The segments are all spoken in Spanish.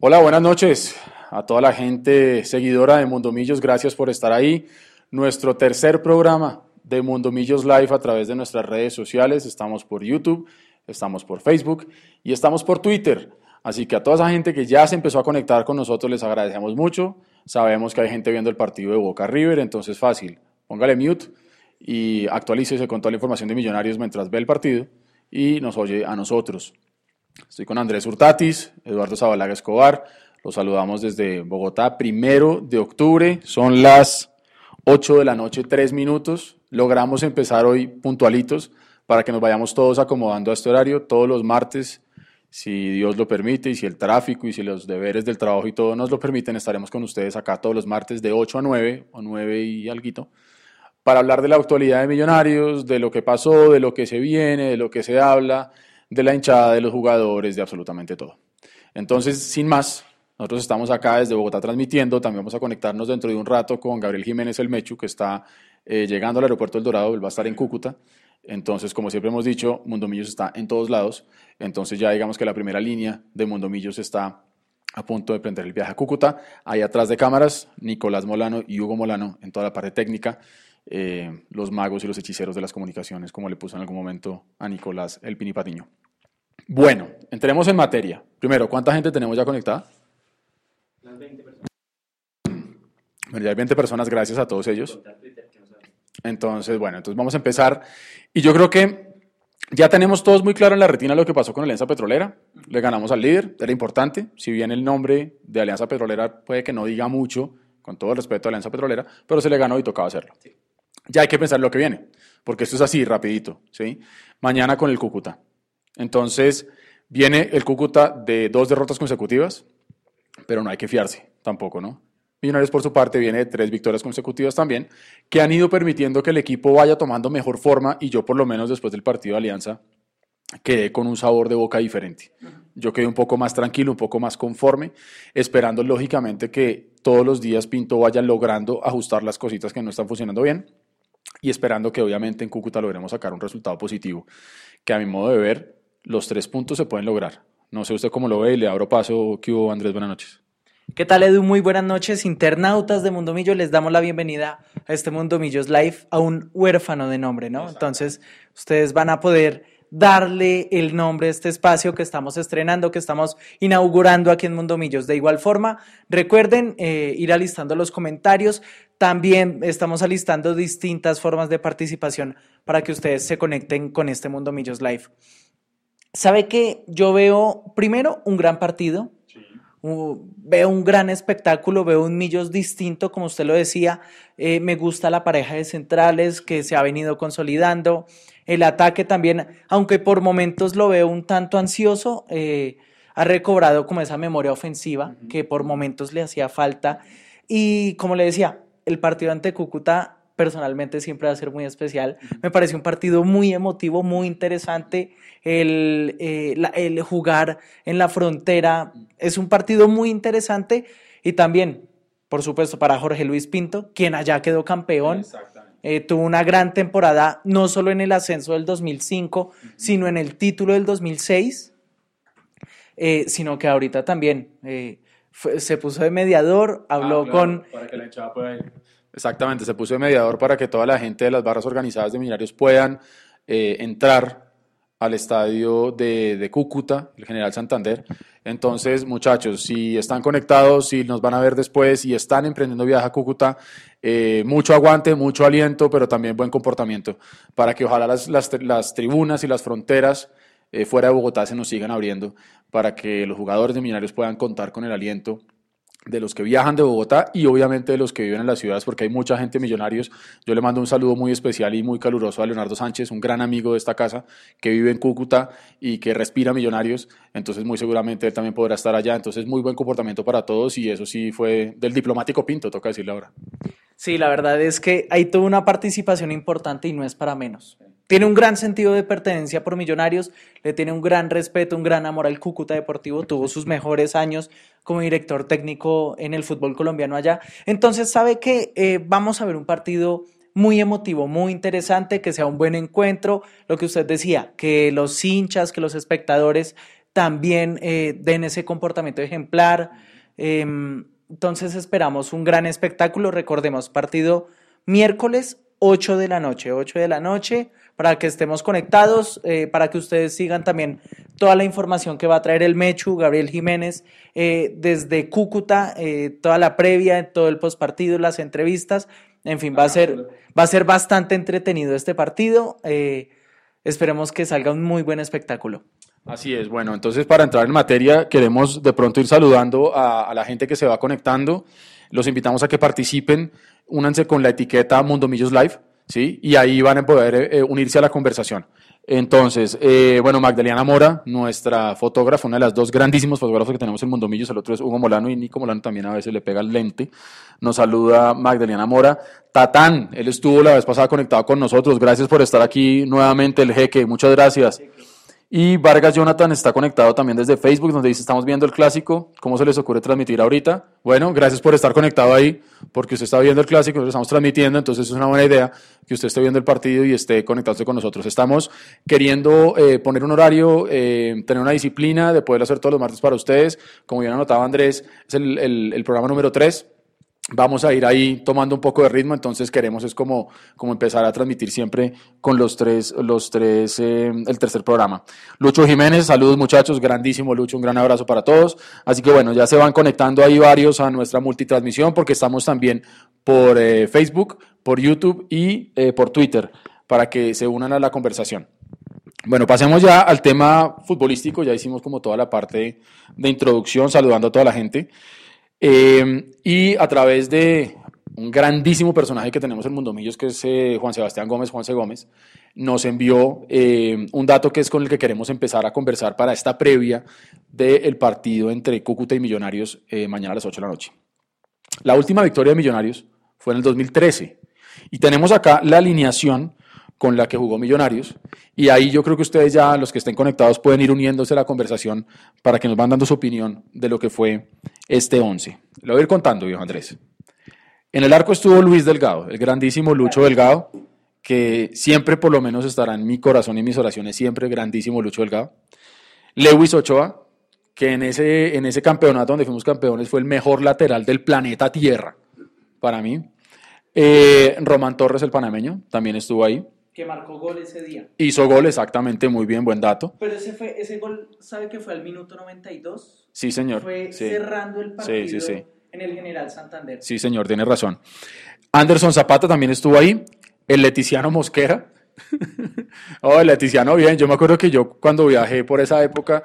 Hola, buenas noches a toda la gente seguidora de Mundo Millos, gracias por estar ahí. Nuestro tercer programa de Mundo Millos Live a través de nuestras redes sociales, estamos por YouTube, estamos por Facebook y estamos por Twitter. Así que a toda esa gente que ya se empezó a conectar con nosotros les agradecemos mucho. Sabemos que hay gente viendo el partido de Boca River, entonces fácil, póngale mute y actualícese con toda la información de Millonarios mientras ve el partido y nos oye a nosotros. Estoy con Andrés Hurtatis, Eduardo Zabalaga Escobar, los saludamos desde Bogotá, 1 de octubre, son las 8 de la noche, 3 minutos, logramos empezar hoy puntualitos para que nos vayamos todos acomodando a este horario, todos los martes, si Dios lo permite y si el tráfico y si los deberes del trabajo y todo nos lo permiten, estaremos con ustedes acá todos los martes de 8 a 9 o 9 y alguito, para hablar de la actualidad de Millonarios, de lo que pasó, de lo que se viene, de lo que se habla, de la hinchada, de los jugadores, de absolutamente todo. Entonces, sin más, nosotros estamos acá desde Bogotá transmitiendo, también vamos a conectarnos dentro de un rato con Gabriel Jiménez, El Mechu, que está llegando al aeropuerto El Dorado, él va a estar en Cúcuta. Entonces, como siempre hemos dicho, Mundo Millos está en todos lados, entonces ya digamos que la primera línea de Mundo Millos está a punto de emprender el viaje a Cúcuta. Ahí atrás de cámaras, Nicolás Molano y Hugo Molano en toda la parte técnica, los magos y los hechiceros de las comunicaciones, como le puso en algún momento a Nicolás el Pinipatiño. Bueno, entremos en materia. Primero, ¿cuánta gente tenemos ya conectada? Las 20 personas. Bueno, ya hay 20 personas, gracias a todos ellos. Entonces, bueno, entonces vamos a empezar. Y yo creo que ya tenemos todos muy claro en la retina lo que pasó con Alianza Petrolera. Le ganamos al líder, era importante. Si bien el nombre de Alianza Petrolera puede que no diga mucho, con todo el respeto a Alianza Petrolera, pero se le ganó y tocaba hacerlo. Sí. Ya hay que pensar lo que viene, porque esto es así, rapidito, ¿sí? Mañana con el Cúcuta. Entonces, viene el Cúcuta de 2 derrotas consecutivas, pero no hay que fiarse tampoco, ¿no? Millonarios, por su parte, viene de 3 victorias consecutivas también, que han ido permitiendo que el equipo vaya tomando mejor forma, y yo, por lo menos, después del partido de Alianza, quedé con un sabor de boca diferente. Yo quedé un poco más tranquilo, un poco más conforme, esperando, lógicamente, que todos los días Pinto vaya logrando ajustar las cositas que no están funcionando bien, y esperando que obviamente en Cúcuta logremos sacar un resultado positivo, que a mi modo de ver, los 3 puntos se pueden lograr. No sé usted cómo lo ve y le abro paso. ¿Qué hubo, Andrés? Buenas noches. ¿Qué tal, Edu? Muy buenas noches, internautas de Mundo Millos. Les damos la bienvenida a este Mundo Millos Live, a un huérfano de nombre, ¿no? Exacto. Entonces, ustedes van a poder darle el nombre a este espacio que estamos estrenando, que estamos inaugurando aquí en Mundo Millos. De igual forma, recuerden ir alistando los comentarios. También estamos alistando distintas formas de participación para que ustedes se conecten con este Mundo Millos Live. ¿Sabe qué? Yo veo, primero, un gran partido. Sí. Veo un gran espectáculo, veo un Millos distinto, como usted lo decía. Me gusta la pareja de centrales que se ha venido consolidando. El ataque también, aunque por momentos lo veo un tanto ansioso, ha recobrado como esa memoria ofensiva que por momentos le hacía falta. Y como le decía, el partido ante Cúcuta personalmente siempre va a ser muy especial. Me pareció un partido muy emotivo, muy interesante. El jugar en la frontera es un partido muy interesante. Y también, por supuesto, para Jorge Luis Pinto, quien allá quedó campeón. Tuvo una gran temporada, no solo en el ascenso del 2005, sino en el título del 2006. Sino que ahorita también se puso de mediador, habló con... Para que la hinchada pueda ir. Exactamente, se puso de mediador para que toda la gente de las barras organizadas de Millonarios puedan entrar al estadio de Cúcuta, el General Santander. Entonces, muchachos, si están conectados, si nos van a ver después, si están emprendiendo viaje a Cúcuta, mucho aguante, mucho aliento, pero también buen comportamiento, para que ojalá las tribunas y las fronteras fuera de Bogotá se nos sigan abriendo, para que los jugadores de Millonarios puedan contar con el aliento de los que viajan de Bogotá y obviamente de los que viven en las ciudades, porque hay mucha gente Millonarios. Yo le mando un saludo muy especial y muy caluroso a Leonardo Sánchez, un gran amigo de esta casa que vive en Cúcuta y que respira Millonarios, entonces muy seguramente él también podrá estar allá. Entonces, muy buen comportamiento para todos, y eso sí fue del diplomático Pinto, toca decirle ahora. Sí, la verdad es que hay toda una participación importante y no es para menos. Tiene un gran sentido de pertenencia por Millonarios, le tiene un gran respeto, un gran amor al Cúcuta Deportivo, tuvo sus mejores años como director técnico en el fútbol colombiano allá. Entonces, sabe que vamos a ver un partido muy emotivo, muy interesante, que sea un buen encuentro. Lo que usted decía, que los hinchas, que los espectadores también den ese comportamiento ejemplar. Entonces esperamos un gran espectáculo. Recordemos, partido miércoles 8 de la noche, para que estemos conectados, para que ustedes sigan también toda la información que va a traer el Mechu, Gabriel Jiménez, desde Cúcuta, toda la previa, todo el postpartido, las entrevistas, en fin, va a ser bastante entretenido este partido. Esperemos que salga un muy buen espectáculo. Así es. Bueno, entonces para entrar en materia queremos de pronto ir saludando a la gente que se va conectando. Los invitamos a que participen, únanse con la etiqueta Mundo Millos Live, ¿sí? Y ahí van a poder unirse a la conversación. Entonces, bueno, Magdalena Mora, nuestra fotógrafa, una de las dos grandísimos fotógrafos que tenemos en Mundo Millos, el otro es Hugo Molano, y Nico Molano también a veces le pega el lente. Nos saluda Magdalena Mora. Tatán, él estuvo la vez pasada conectado con nosotros, gracias por estar aquí nuevamente, el jeque, muchas gracias. Y Vargas Jonathan está conectado también desde Facebook, donde dice: estamos viendo el clásico, ¿cómo se les ocurre transmitir ahorita? Bueno, gracias por estar conectado ahí, porque usted está viendo el clásico, nosotros estamos transmitiendo, entonces es una buena idea que usted esté viendo el partido y esté conectándose con nosotros. Estamos queriendo poner un horario, tener una disciplina de poder hacer todos los martes para ustedes. Como bien anotaba Andrés, es el programa número 3. Vamos a ir ahí tomando un poco de ritmo, entonces queremos es como empezar a transmitir siempre con el tercer programa. Lucho Jiménez, saludos muchachos, grandísimo Lucho, un gran abrazo para todos. Así que bueno, ya se van conectando ahí varios a nuestra multitransmisión, porque estamos también por Facebook, por YouTube y por Twitter, para que se unan a la conversación. Bueno, pasemos ya al tema futbolístico, ya hicimos como toda la parte de introducción, saludando a toda la gente. Y a través de un grandísimo personaje que tenemos en Mundo Millos, que es Juan Sebastián Gómez, Juanse Gómez, nos envió un dato que es con el que queremos empezar a conversar para esta previa del partido entre Cúcuta y Millonarios mañana a las 8 de la noche. La última victoria de Millonarios fue en el 2013 y tenemos acá la alineación con la que jugó Millonarios, y ahí yo creo que ustedes ya, los que estén conectados, pueden ir uniéndose a la conversación para que nos van dando su opinión de lo que fue este 11. Lo voy a ir contando, viejo Andrés. En el arco estuvo Luis Delgado, el grandísimo Lucho Delgado, que siempre por lo menos estará en mi corazón y en mis oraciones, siempre grandísimo Lucho Delgado. Lewis Ochoa, que en ese campeonato donde fuimos campeones fue el mejor lateral del planeta Tierra, para mí. Román Torres, el panameño, también estuvo ahí. Que marcó gol ese día. Hizo gol, exactamente, muy bien, buen dato. Pero ese gol, ¿sabe que fue al minuto 92? Sí, señor. Fue cerrando el partido en el General Santander. Sí, señor, tiene razón. Anderson Zapata también estuvo ahí. El leticiano Mosquera. Oh, el leticiano, bien. Yo me acuerdo que yo cuando viajé por esa época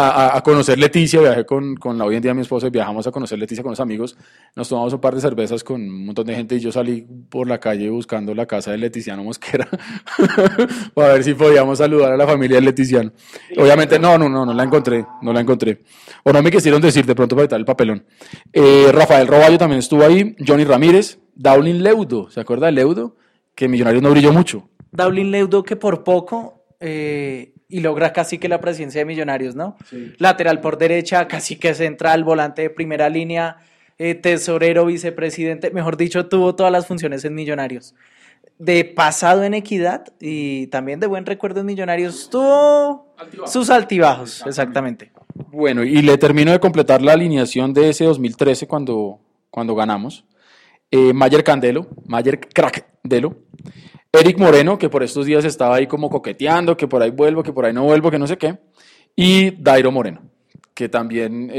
a conocer Leticia, viajé con la hoy en día mi esposa, y viajamos a conocer Leticia con los amigos, nos tomamos un par de cervezas con un montón de gente y yo salí por la calle buscando la casa del leticiano Mosquera para ver si podíamos saludar a la familia del leticiano. Obviamente no la encontré, o no me quisieron decir de pronto para evitar el papelón. Rafael Roballo también estuvo ahí, Johnny Ramírez, Dowling Leudo, ¿se acuerda de Leudo? Que Millonarios no brilló mucho. Dowling Leudo, que por poco... y logra casi que la presencia de Millonarios, ¿no? Sí. Lateral por derecha, casi que central, volante de primera línea, tesorero, vicepresidente, mejor dicho, tuvo todas las funciones en Millonarios. De pasado en Equidad y también de buen recuerdo en Millonarios, tuvo sus altibajos, exactamente. Bueno, y le termino de completar la alineación de ese 2013 cuando ganamos. Mayer Candelo, Mayer Crack Delo. Eric Moreno, que por estos días estaba ahí como coqueteando, que por ahí vuelvo, que por ahí no vuelvo, que no sé qué. Y Dairo Moreno, que también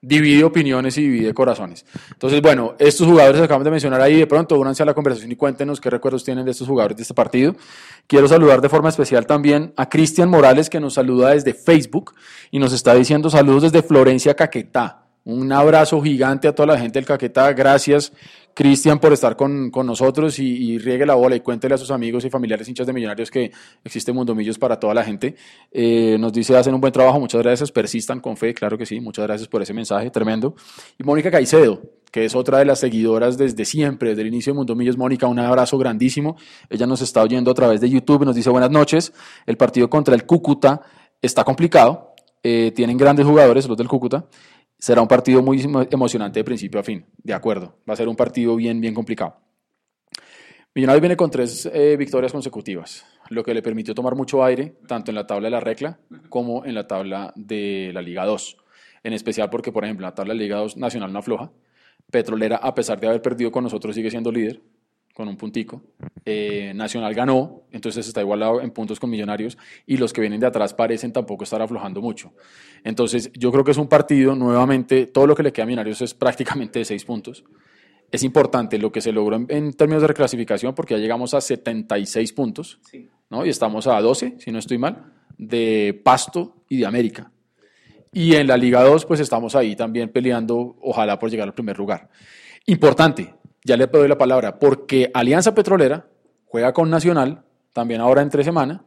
divide opiniones y divide corazones. Entonces, bueno, estos jugadores que acabamos de mencionar ahí, de pronto únanse a la conversación y cuéntenos qué recuerdos tienen de estos jugadores de este partido. Quiero saludar de forma especial también a Cristian Morales, que nos saluda desde Facebook y nos está diciendo saludos desde Florencia, Caquetá. Un abrazo gigante a toda la gente del Caquetá. Gracias, Cristian, por estar con nosotros y riegue la bola y cuéntele a sus amigos y familiares hinchas de Millonarios que existe Mundo Millos para toda la gente. Nos dice, hacen un buen trabajo, muchas gracias, persistan con fe, claro que sí, muchas gracias por ese mensaje, tremendo. Y Mónica Caicedo, que es otra de las seguidoras desde siempre, desde el inicio de Mundo Millos. Mónica, un abrazo grandísimo. Ella nos está oyendo a través de YouTube, nos dice buenas noches, el partido contra el Cúcuta está complicado, tienen grandes jugadores los del Cúcuta. Será un partido muy emocionante de principio a fin, de acuerdo. Va a ser un partido bien complicado. Millonarios viene con 3 victorias consecutivas. lo que le permitió tomar mucho aire, tanto en la tabla de la regla como en la tabla de la Liga 2. En especial porque, por ejemplo, en la tabla de la Liga 2 Nacional no afloja. Petrolera, a pesar de haber perdido con nosotros, sigue siendo líder, con un puntico. Nacional ganó, entonces está igualado en puntos con Millonarios, y los que vienen de atrás parecen tampoco estar aflojando mucho. Entonces yo creo que es un partido, nuevamente, todo lo que le queda a Millonarios es prácticamente de 6 puntos. Es importante lo que se logró en términos de reclasificación, porque ya llegamos a 76 puntos, sí, ¿no? Y estamos a 12, si no estoy mal, de Pasto y de América. Y en la Liga 2 pues estamos ahí también peleando, ojalá, por llegar al primer lugar. Importante, ya le doy la palabra, porque Alianza Petrolera juega con Nacional, también ahora entre semana,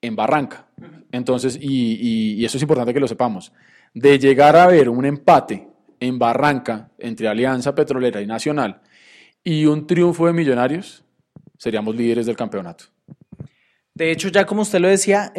en Barranca. Entonces, y eso es importante que lo sepamos, de llegar a haber un empate en Barranca entre Alianza Petrolera y Nacional y un triunfo de Millonarios, seríamos líderes del campeonato. De hecho, ya como usted lo decía,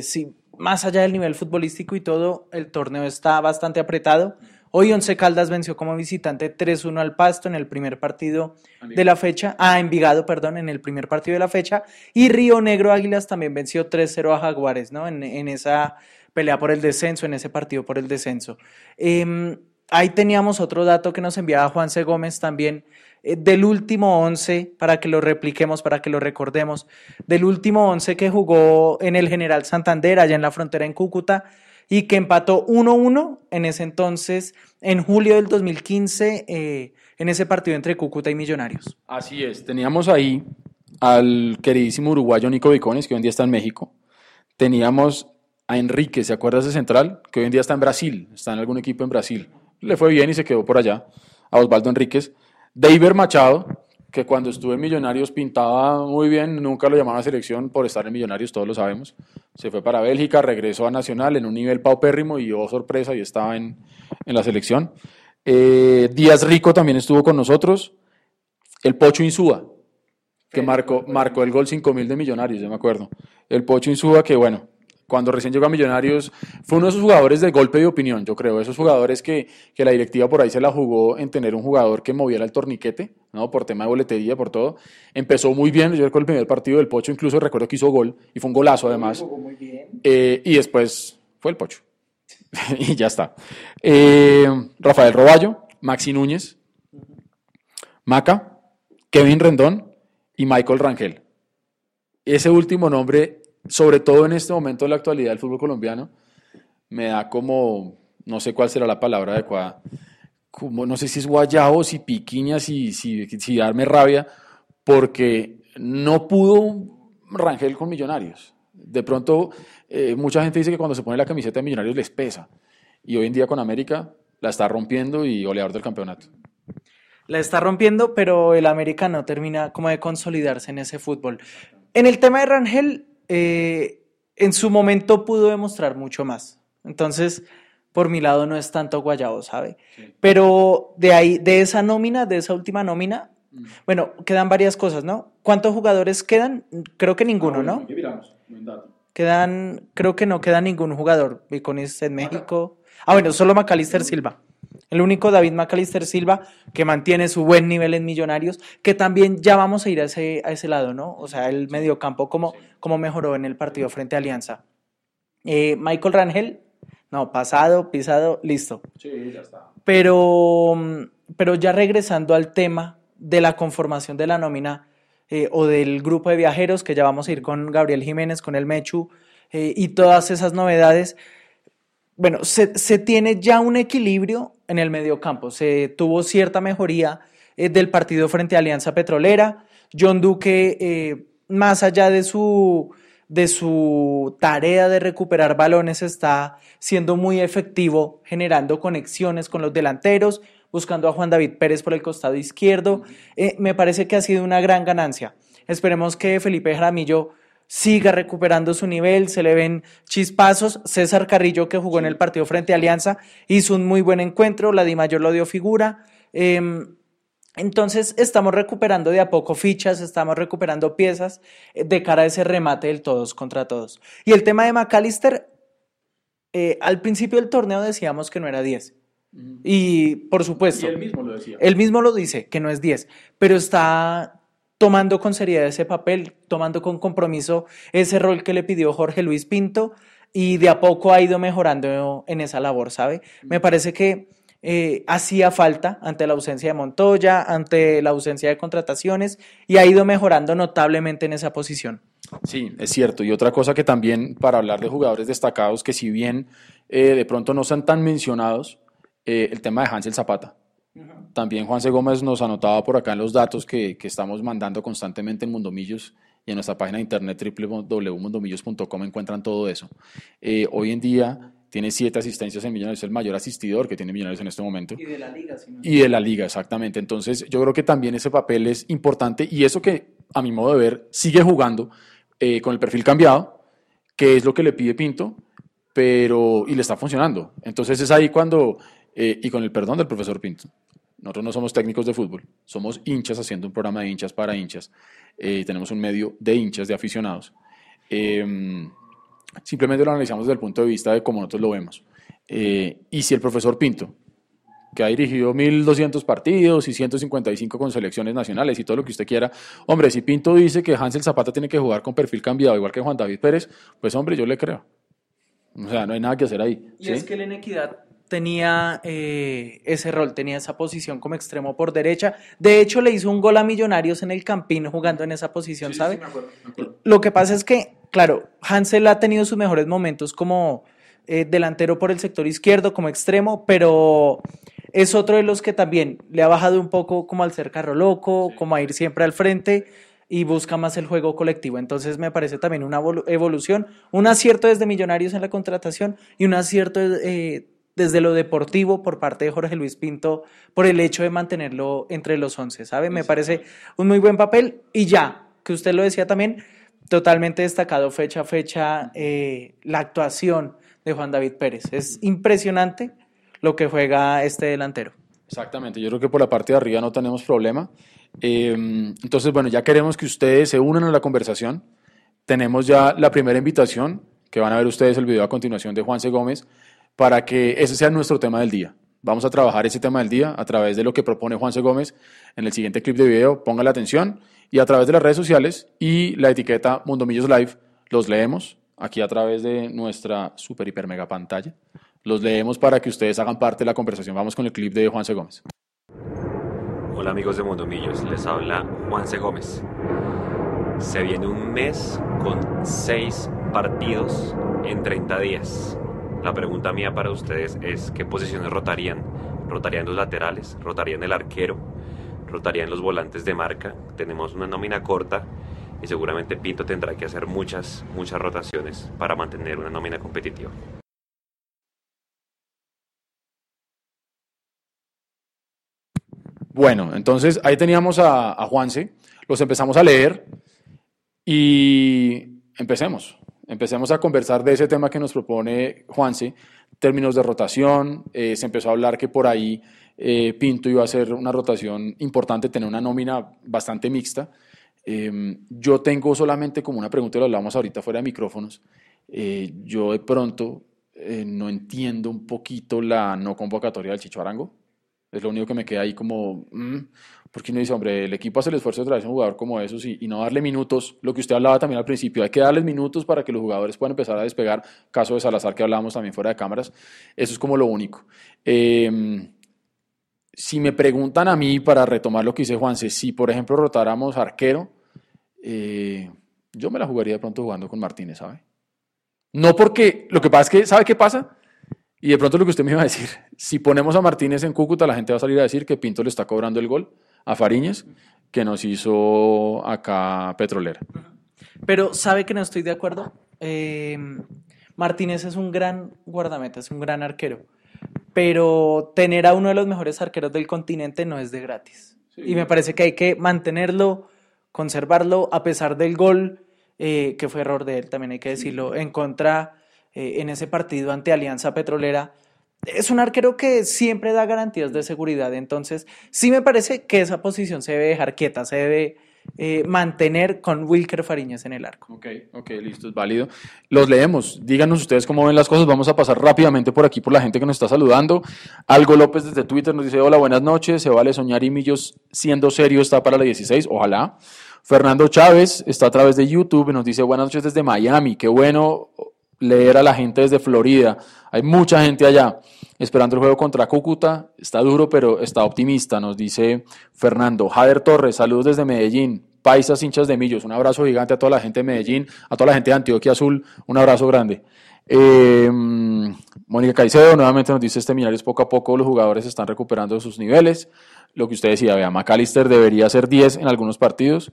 sí, más allá del nivel futbolístico y todo, el torneo está bastante apretado. Hoy Once Caldas venció como visitante 3-1 al Pasto en el primer partido de la fecha. Envigado, perdón, en el primer partido de la fecha. Y Río Negro Águilas también venció 3-0 a Jaguares, ¿no? En esa pelea por el descenso, en ese partido por el descenso. Ahí teníamos otro dato que nos enviaba Juanse Gómez también, del último 11, para que lo repliquemos, para que lo recordemos, del último 11 que jugó en el General Santander, allá en la frontera en Cúcuta, y que empató 1-1 en ese entonces, en julio del 2015, en ese partido entre Cúcuta y Millonarios. Así es, teníamos ahí al queridísimo uruguayo Nico Vicones, que hoy en día está en México. Teníamos a Enrique, ¿se acuerdas de central? Que hoy en día está en Brasil, está en algún equipo en Brasil. Le fue bien y se quedó por allá, a Osvaldo Enríquez. David Machado, que cuando estuvo en Millonarios pintaba muy bien, nunca lo llamaron a selección por estar en Millonarios, todos lo sabemos. Se fue para Bélgica, regresó a Nacional en un nivel paupérrimo y, oh sorpresa, y estaba en la selección. Díaz Rico también estuvo con nosotros. El Pocho Insúa, que marcó el gol 5000 de Millonarios, yo me acuerdo. El Pocho Insúa, que bueno, cuando recién llegó a Millonarios, fue uno de esos jugadores de golpe de opinión, yo creo, esos jugadores que la directiva por ahí se la jugó en tener un jugador que moviera el torniquete, ¿no? Por tema de boletería, por todo. Empezó muy bien, yo recuerdo el primer partido del Pocho, incluso recuerdo que hizo gol, y fue un golazo además. Muy bien. Y después fue el Pocho, y ya está. Rafael Roballo, Maxi Núñez, Maca, Kevin Rendón y Michael Rangel. Ese último nombre, sobre todo en este momento de la actualidad del fútbol colombiano, me da como, no sé cuál será la palabra adecuada, como, no sé si es guayabo, si piquiña, si darme rabia, porque no pudo Rangel con Millonarios. De pronto, mucha gente dice que cuando se pone la camiseta de Millonarios les pesa, y hoy en día con América la está rompiendo y goleador del campeonato. La está rompiendo, pero el América no termina como de consolidarse en ese fútbol. En el tema de Rangel, en su momento pudo demostrar mucho más, entonces por mi lado no es tanto guayabo, ¿sabe? Sí. Pero de ahí, de esa nómina, de esa última nómina, bueno, quedan varias cosas, ¿no? ¿Cuántos jugadores quedan? Creo que ninguno, ¿no? Aquí miramos, buen dato. Quedan, creo que no queda ningún jugador, Vicones en México, bueno, solo Macalister Silva. El único David Macalister Silva, que mantiene su buen nivel en Millonarios, que también ya vamos a ir a ese lado, ¿no? O sea, el mediocampo, como mejoró en el partido frente a Alianza. Michael Rangel, no, pisado, listo. Sí, ya está. Pero ya regresando al tema de la conformación de la nómina o del grupo de viajeros, que ya vamos a ir con Gabriel Jiménez, con El Mechu y todas esas novedades. Bueno, se tiene ya un equilibrio en el mediocampo. Se tuvo cierta mejoría del partido frente a Alianza Petrolera. John Duque, más allá de su tarea de recuperar balones, está siendo muy efectivo, generando conexiones con los delanteros, buscando a Juan David Pérez por el costado izquierdo. Me parece que ha sido una gran ganancia. Esperemos que Felipe Jaramillo siga recuperando su nivel, se le ven chispazos. César Carrillo, que jugó en el partido frente a Alianza, hizo un muy buen encuentro, la Dimayor lo dio figura. Entonces estamos recuperando de a poco fichas, estamos recuperando piezas de cara a ese remate del todos contra todos. Y el tema de Macalister, al principio del torneo decíamos que no era 10, y por supuesto, y él mismo lo dice, que no es 10, pero está tomando con seriedad ese papel, tomando con compromiso ese rol que le pidió Jorge Luis Pinto, y de a poco ha ido mejorando en esa labor, ¿sabe? Me parece que hacía falta ante la ausencia de Montoya, ante la ausencia de contrataciones, y ha ido mejorando notablemente en esa posición. Sí, es cierto. Y otra cosa que también, para hablar de jugadores destacados, que si bien de pronto no son tan mencionados, el tema de Hansel Zapata. También Juanse Gómez nos anotaba por acá en los datos que estamos mandando constantemente en Mundo Millos, y en nuestra página de internet www.mundomillos.com encuentran todo eso. Hoy en día tiene 7 asistencias en Millonarios, es el mayor asistidor que tiene Millonarios en este momento. Y de la liga, si no. Y de la liga, exactamente. Entonces yo creo que también ese papel es importante, y eso que a mi modo de ver sigue jugando con el perfil cambiado, que es lo que le pide Pinto, pero y le está funcionando. Entonces es ahí cuando, y con el perdón del profesor Pinto, nosotros no somos técnicos de fútbol, somos hinchas haciendo un programa de hinchas para hinchas, tenemos un medio de hinchas, de aficionados, simplemente lo analizamos desde el punto de vista de cómo nosotros lo vemos, y si el profesor Pinto, que ha dirigido 1.200 partidos y 155 con selecciones nacionales y todo lo que usted quiera, hombre, si Pinto dice que Hansel Zapata tiene que jugar con perfil cambiado igual que Juan David Pérez, pues hombre, yo le creo, o sea, no hay nada que hacer ahí. Y ¿sí? Es que la inequidad tenía ese rol, tenía esa posición como extremo por derecha. De hecho, le hizo un gol a Millonarios en el Campín jugando en esa posición, sí, ¿sabe? Sí, me acuerdo. Lo que pasa es que, claro, Hansel ha tenido sus mejores momentos como delantero por el sector izquierdo, como extremo, pero es otro de los que también le ha bajado un poco como al ser carro loco, sí, como a ir siempre al frente, y busca más el juego colectivo. Entonces me parece también una evolución, un acierto desde Millonarios en la contratación y un acierto desde lo deportivo por parte de Jorge Luis Pinto por el hecho de mantenerlo entre los 11, ¿sabe? Me parece un muy buen papel. Y ya, que usted lo decía también, totalmente destacado fecha a fecha la actuación de Juan David Pérez. Es impresionante lo que juega este delantero. Exactamente, yo creo que por la parte de arriba no tenemos problema. Entonces, bueno, ya queremos que ustedes se unan a la conversación. Tenemos ya la primera invitación, que van a ver ustedes el video a continuación de Juanse Gómez, para que ese sea nuestro tema del día. Vamos a trabajar ese tema del día a través de lo que propone Juanse Gómez en el siguiente clip de video. Póngale atención, y a través de las redes sociales y la etiqueta Mundo Millos Live los leemos aquí a través de nuestra super hiper mega pantalla. Los leemos para que ustedes hagan parte de la conversación. Vamos con el clip de Juanse Gómez. Hola amigos de Mundo Millos, les habla Juanse Gómez. Se viene un mes con 6 partidos en 30 días. La pregunta mía para ustedes es: ¿qué posiciones rotarían? ¿Rotarían los laterales? ¿Rotarían el arquero? ¿Rotarían los volantes de marca? Tenemos una nómina corta y seguramente Pinto tendrá que hacer muchas rotaciones para mantener una nómina competitiva. Bueno, entonces ahí teníamos a Juanse, los empezamos a leer y empecemos a conversar de ese tema que nos propone Juanse, términos de rotación. Se empezó a hablar que por ahí Pinto iba a hacer una rotación importante, tener una nómina bastante mixta. Yo tengo solamente como una pregunta, y lo hablamos ahorita fuera de micrófonos, yo de pronto no entiendo un poquito la no convocatoria del Chicho Arango. Es lo único que me queda ahí como, porque uno dice, hombre, el equipo hace el esfuerzo de traerse un jugador como esos y no darle minutos, lo que usted hablaba también al principio, hay que darles minutos para que los jugadores puedan empezar a despegar, caso de Salazar que hablábamos también fuera de cámaras, eso es como lo único. Si me preguntan a mí, para retomar lo que dice Juanse, si por ejemplo rotáramos arquero, yo me la jugaría de pronto jugando con Martínez, ¿sabe? No porque, lo que pasa es que, ¿sabe qué pasa? Y de pronto lo que usted me iba a decir, si ponemos a Martínez en Cúcuta, la gente va a salir a decir que Pinto le está cobrando el gol a Fariñez, que nos hizo acá Petrolera. Pero ¿sabe que no estoy de acuerdo? Martínez es un gran guardameta, es un gran arquero, pero tener a uno de los mejores arqueros del continente no es de gratis. Sí. Y me parece que hay que mantenerlo, conservarlo, a pesar del gol, que fue error de él, también hay que decirlo, en contra, en ese partido ante Alianza Petrolera. Es un arquero que siempre da garantías de seguridad, entonces sí me parece que esa posición se debe dejar quieta, se debe mantener con Wilker Fariñez en el arco. Ok, listo, es válido. Los leemos, díganos ustedes cómo ven las cosas. Vamos a pasar rápidamente por aquí por la gente que nos está saludando. Algo López desde Twitter nos dice: hola, buenas noches, se vale soñar y Millos siendo serio está para la 16, ojalá. Fernando Chávez está a través de YouTube y nos dice: buenas noches desde Miami, qué bueno leer a la gente desde Florida, hay mucha gente allá, esperando el juego contra Cúcuta, está duro pero está optimista, nos dice Fernando. Jader Torres, saludos desde Medellín, paisas hinchas de Millos, un abrazo gigante a toda la gente de Medellín, a toda la gente de Antioquia Azul, un abrazo grande. Mónica Caicedo nuevamente nos dice: este Millonarios poco a poco los jugadores están recuperando sus niveles, lo que usted decía, vea, Macalister debería ser 10 en algunos partidos,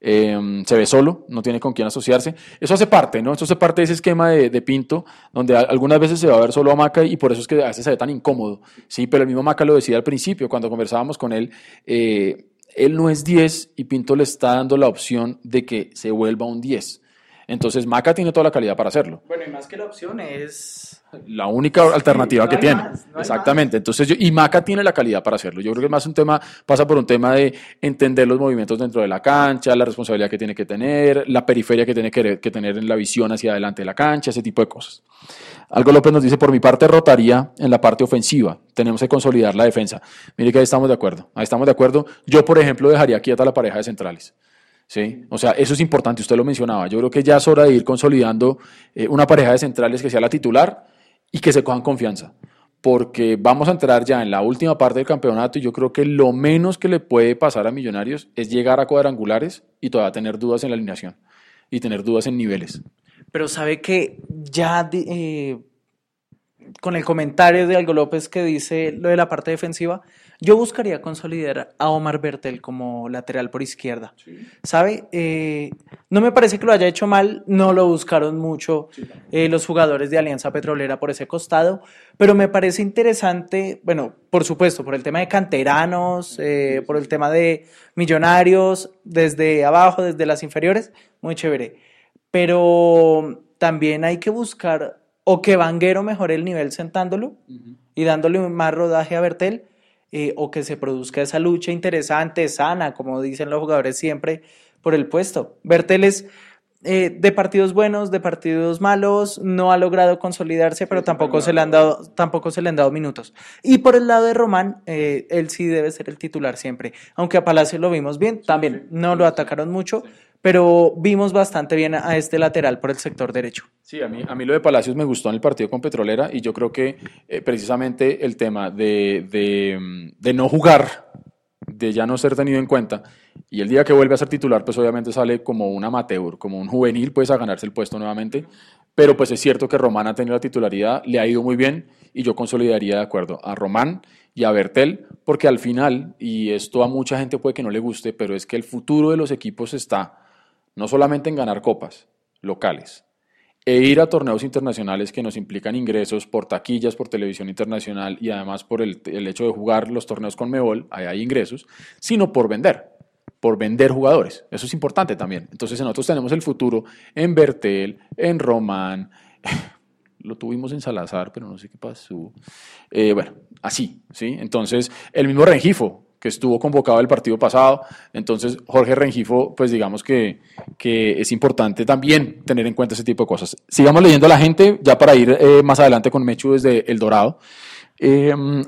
se ve solo, no tiene con quién asociarse, eso hace parte, ¿no? Eso hace parte de ese esquema de Pinto, donde algunas veces se va a ver solo a Maca y por eso es que a veces se ve tan incómodo, sí, pero el mismo Maca lo decía al principio cuando conversábamos con él, él no es 10 y Pinto le está dando la opción de que se vuelva un 10. Entonces Maca tiene toda la calidad para hacerlo. Bueno, y más que la opción es... la única alternativa no que tiene. Más, no exactamente. Entonces y Maca tiene la calidad para hacerlo. Yo creo que más un tema pasa por un tema de entender los movimientos dentro de la cancha, la responsabilidad que tiene que tener, la periferia que tiene que tener en la visión hacia adelante de la cancha, ese tipo de cosas. Algo López nos dice: por mi parte rotaría en la parte ofensiva. Tenemos que consolidar la defensa. Mire que ahí estamos de acuerdo. Ahí estamos de acuerdo. Yo, por ejemplo, dejaría quieta a la pareja de centrales. Sí, o sea, eso es importante, usted lo mencionaba. Yo creo que ya es hora de ir consolidando una pareja de centrales que sea la titular y que se cojan confianza, porque vamos a entrar ya en la última parte del campeonato y yo creo que lo menos que le puede pasar a Millonarios es llegar a cuadrangulares y todavía tener dudas en la alineación y tener dudas en niveles. Pero sabe que ya con el comentario de Algo López que dice lo de la parte defensiva, yo buscaría consolidar a Omar Bertel como lateral por izquierda, sí. ¿Sabe? No me parece que lo haya hecho mal, no lo buscaron mucho los jugadores de Alianza Petrolera por ese costado, pero me parece interesante, bueno, por supuesto, por el tema de canteranos, por el tema de Millonarios, desde abajo, desde las inferiores, muy chévere, pero también hay que buscar o que Vanguero mejore el nivel sentándolo y dándole más rodaje a Bertel, o que se produzca esa lucha interesante, sana, como dicen los jugadores siempre, por el puesto. Bertel es de partidos buenos, de partidos malos, no ha logrado consolidarse, pero tampoco se le han dado minutos. Y por el lado de Román, él sí debe ser el titular siempre, aunque a Palacio lo vimos bien, también no lo atacaron mucho, pero vimos bastante bien a este lateral por el sector derecho. Sí, a mí lo de Palacios me gustó en el partido con Petrolera y yo creo que precisamente el tema de no jugar, de ya no ser tenido en cuenta, y el día que vuelve a ser titular pues obviamente sale como un amateur, como un juvenil, pues a ganarse el puesto nuevamente, pero pues es cierto que Román ha tenido la titularidad, le ha ido muy bien y yo consolidaría de acuerdo a Román y a Bertel, porque al final, y esto a mucha gente puede que no le guste, pero es que el futuro de los equipos está no solamente en ganar copas locales e ir a torneos internacionales que nos implican ingresos por taquillas, por televisión internacional y además por el hecho de jugar los torneos con Conmebol, ahí hay ingresos, sino por vender jugadores, eso es importante también. Entonces nosotros tenemos el futuro en Bertel, en Román, lo tuvimos en Salazar, pero no sé qué pasó, bueno, así, ¿sí? Entonces el mismo Rengifo, que estuvo convocado el partido pasado, entonces Jorge Rengifo, pues digamos que es importante también tener en cuenta ese tipo de cosas. Sigamos leyendo a la gente, ya para ir más adelante con Mechu desde El Dorado.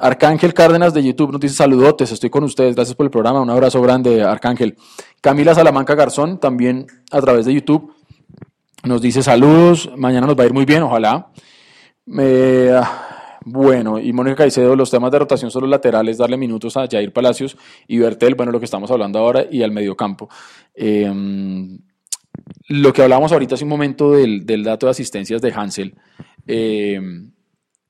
Arcángel Cárdenas de YouTube nos dice: saludotes, estoy con ustedes, gracias por el programa, un abrazo grande, Arcángel. Camila Salamanca Garzón, también a través de YouTube, nos dice: saludos, mañana nos va a ir muy bien, ojalá. Bueno, y Mónica Caicedo, los temas de rotación son los laterales, darle minutos a Jair Palacios y Bertel, bueno, lo que estamos hablando ahora, y al mediocampo. Lo que hablábamos ahorita hace un momento del dato de asistencias de Hansel,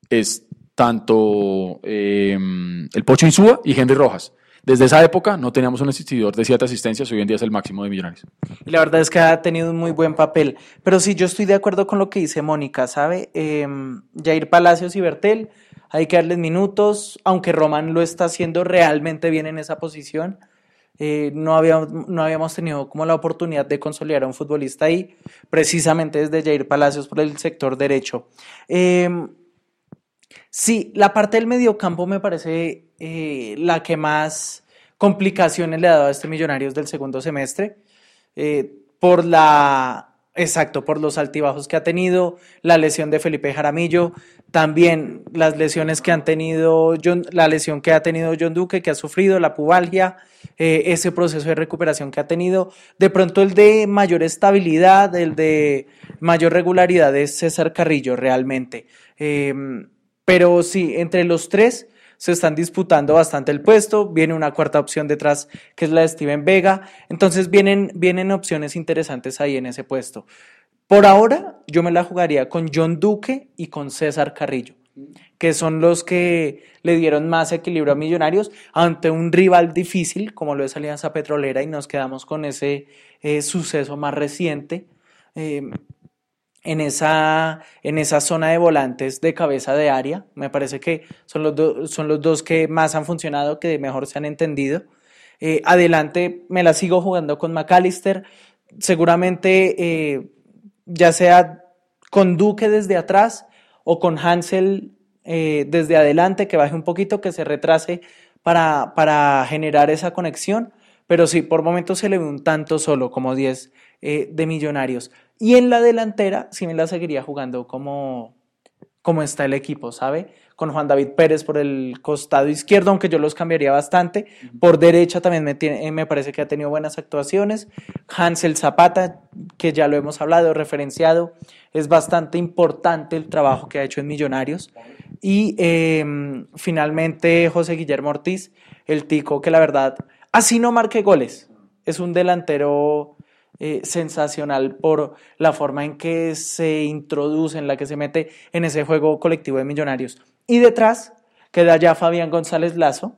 es tanto el Pocho Insúa y Henry Rojas. Desde esa época no teníamos un asistidor de 7 asistencias, hoy en día es el máximo de Millonarios. Y la verdad es que ha tenido un muy buen papel, pero sí, yo estoy de acuerdo con lo que dice Mónica, ¿sabe? Jair Palacios y Bertel, hay que darles minutos, aunque Román lo está haciendo realmente bien en esa posición, no habíamos tenido como la oportunidad de consolidar a un futbolista ahí, precisamente desde Jair Palacios por el sector derecho. Sí, la parte del mediocampo me parece la que más complicaciones le ha dado a este Millonarios del segundo semestre, por los altibajos que ha tenido, la lesión de Felipe Jaramillo, También las lesiones que han tenido, la lesión que ha tenido John Duque, que ha sufrido, la pubalgia, ese proceso de recuperación que ha tenido. De pronto el de mayor estabilidad, el de mayor regularidad es César Carrillo realmente. Pero sí, entre los tres se están disputando bastante el puesto. Viene una cuarta opción detrás, que es la de Steven Vega. Entonces vienen opciones interesantes ahí en ese puesto. Por ahora, yo me la jugaría con John Duque y con César Carrillo, que son los que le dieron más equilibrio a Millonarios ante un rival difícil, como lo es Alianza Petrolera, y nos quedamos con ese suceso más reciente en esa zona de volantes de cabeza de área. Me parece que son los dos que más han funcionado, que mejor se han entendido. Adelante, me la sigo jugando con Macalister, seguramente... ya sea con Duque desde atrás o con Hansel desde adelante, que baje un poquito, que se retrase para generar esa conexión, pero sí, por momentos se le ve un tanto solo como 10 de Millonarios. Y en la delantera sí me la seguiría jugando como está el equipo, ¿sabe? Con Juan David Pérez por el costado izquierdo, aunque yo los cambiaría bastante. Por derecha también me parece que ha tenido buenas actuaciones. Hansel Zapata, que ya lo hemos hablado, referenciado, es bastante importante el trabajo que ha hecho en Millonarios. Y finalmente José Guillermo Ortiz, el Tico, que la verdad, así no marque goles, es un delantero... sensacional por la forma en que se introduce, en la que se mete en ese juego colectivo de Millonarios. Y detrás queda ya Fabián González Lazo,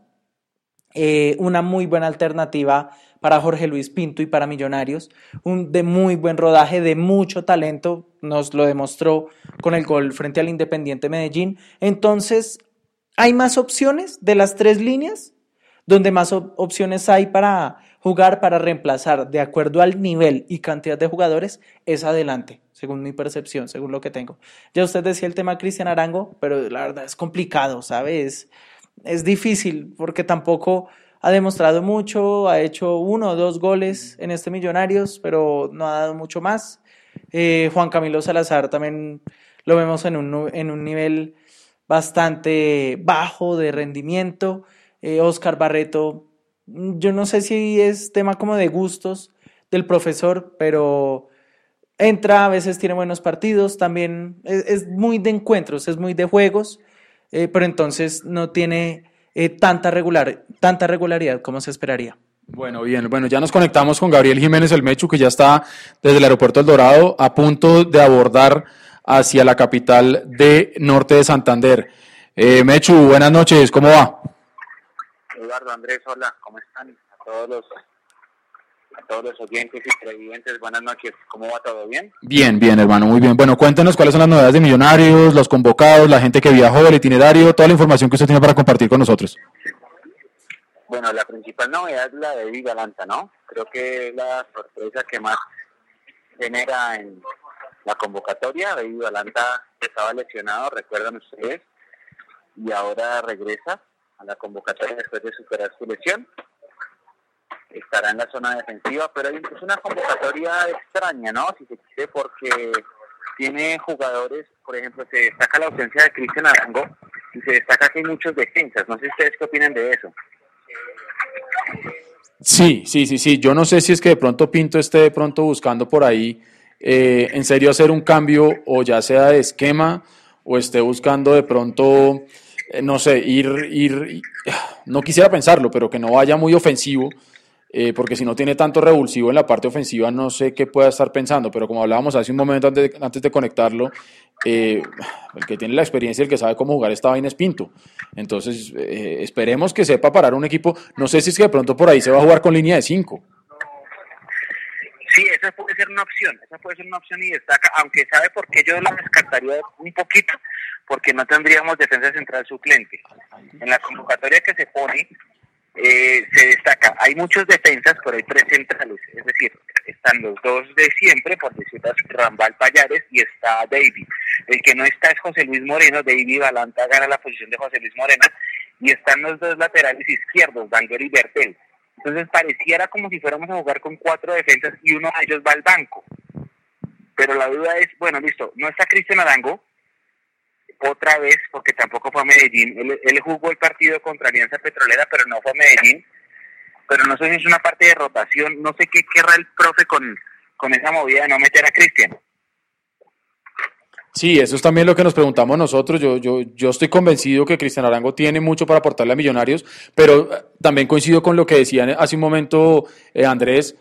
una muy buena alternativa para Jorge Luis Pinto y para Millonarios, de muy buen rodaje, de mucho talento, nos lo demostró con el gol frente al Independiente Medellín. Entonces, hay más opciones de las tres líneas, donde más opciones hay para... jugar, para reemplazar de acuerdo al nivel y cantidad de jugadores, es adelante, según mi percepción, según lo que tengo. Ya usted decía el tema Cristian Arango, pero la verdad es complicado, ¿sabes? Es difícil porque tampoco ha demostrado mucho, ha hecho 1 o 2 goles en este Millonarios, pero no ha dado mucho más. Juan Camilo Salazar también lo vemos en un nivel bastante bajo de rendimiento. Oscar Barreto, yo no sé si es tema como de gustos del profesor, pero entra, a veces tiene buenos partidos, también es muy de encuentros, es muy de juegos, pero entonces no tiene tanta regularidad como se esperaría. Bueno, ya nos conectamos con Gabriel Jiménez, el Mechu, que ya está desde el aeropuerto El Dorado a punto de abordar hacia la capital de Norte de Santander. Mechu, buenas noches, ¿cómo va? Eduardo, Andrés, hola, ¿cómo están? A todos los oyentes y televidentes, buenas noches, ¿cómo va todo? ¿Bien? Bien, hermano, muy bien. Bueno, cuéntenos cuáles son las novedades de Millonarios, los convocados, la gente que viajó, el itinerario, toda la información que usted tiene para compartir con nosotros. Bueno, la principal novedad es la de Vigalanta, ¿no? Creo que es la sorpresa que más genera en la convocatoria. De Vigalanta estaba lesionado, recuerdan ustedes, y ahora regresa a la convocatoria después de superar su lesión. Estará en la zona defensiva, pero es una convocatoria extraña, ¿no? Si se quiere, porque tiene jugadores, por ejemplo, se destaca la ausencia de Cristian Arango y se destaca que hay muchos defensas. No sé ustedes qué opinan de eso. Sí. Yo no sé si es que de pronto Pinto esté buscando por ahí, en serio, hacer un cambio, o ya sea de esquema, o esté buscando de pronto... no sé, no quisiera pensarlo, pero que no vaya muy ofensivo, porque si no tiene tanto revulsivo en la parte ofensiva, no sé qué pueda estar pensando, pero como hablábamos hace un momento antes de conectarlo, el que tiene la experiencia y el que sabe cómo jugar esta vaina es Pinto. Entonces, esperemos que sepa parar un equipo. No sé si es que de pronto por ahí se va a jugar con línea de 5. Sí, esa puede ser una opción y destaca, aunque sabe por qué yo la descartaría un poquito, porque no tendríamos defensa central suplente. En la convocatoria que se pone, se destaca, hay muchos defensas, pero hay 3 centrales, es decir, están los 2 de siempre, por decirlo así, Rambal Pallares, y está David. El que no está es José Luis Moreno. David Valanta gana la posición de José Luis Moreno, y están los 2 laterales izquierdos, Danger y Bertel. Entonces pareciera como si fuéramos a jugar con 4 defensas y uno de ellos va al banco. Pero la duda es, bueno, listo, no está Cristian Arango, otra vez, porque tampoco fue a Medellín. Él jugó el partido contra Alianza Petrolera, pero no fue a Medellín. Pero no sé si es una parte de rotación, no sé qué querrá el profe con esa movida de no meter a Cristian. Sí, eso es también lo que nos preguntamos nosotros. Yo estoy convencido que Cristian Arango tiene mucho para aportarle a Millonarios, pero también coincido con lo que decían hace un momento Andrés.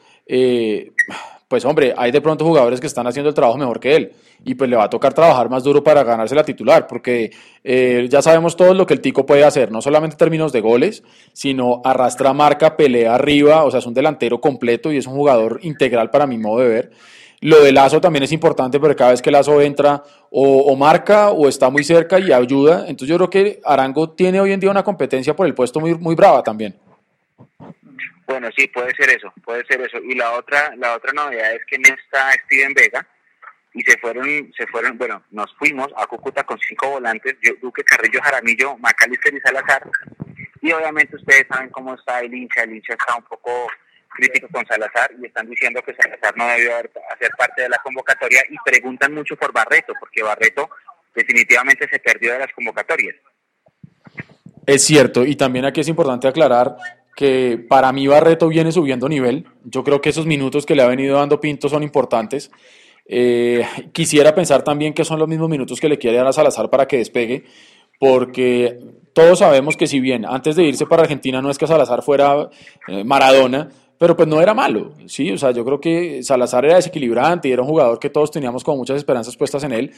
Pues hombre, hay de pronto jugadores que están haciendo el trabajo mejor que él, y pues le va a tocar trabajar más duro para ganarse la titular, porque ya sabemos todos lo que el Tico puede hacer, no solamente en términos de goles, sino arrastra marca, pelea arriba, o sea, es un delantero completo y es un jugador integral para mi modo de ver. Lo de Lazo también es importante, porque cada vez que Lazo entra o marca o está muy cerca y ayuda, entonces yo creo que Arango tiene hoy en día una competencia por el puesto muy, muy brava también. Bueno, sí, puede ser eso. Y la otra novedad es que no está Steven Vega, y se fueron, bueno, nos fuimos a Cúcuta con 5 volantes, Duque, Carrillo, Jaramillo, Macalister y Salazar, y obviamente ustedes saben cómo está el hincha está un poco crítico con Salazar, y están diciendo que Salazar no debió hacer parte de la convocatoria, y preguntan mucho por Barreto, porque Barreto definitivamente se perdió de las convocatorias. Es cierto, y también aquí es importante aclarar que para mí Barreto viene subiendo nivel. Yo creo que esos minutos que le ha venido dando Pinto son importantes. Quisiera pensar también que son los mismos minutos que le quiere dar a Salazar para que despegue, porque todos sabemos que si bien antes de irse para Argentina no es que Salazar fuera Maradona, pero pues no era malo, ¿sí? O sea, yo creo que Salazar era desequilibrante y era un jugador que todos teníamos con muchas esperanzas puestas en él.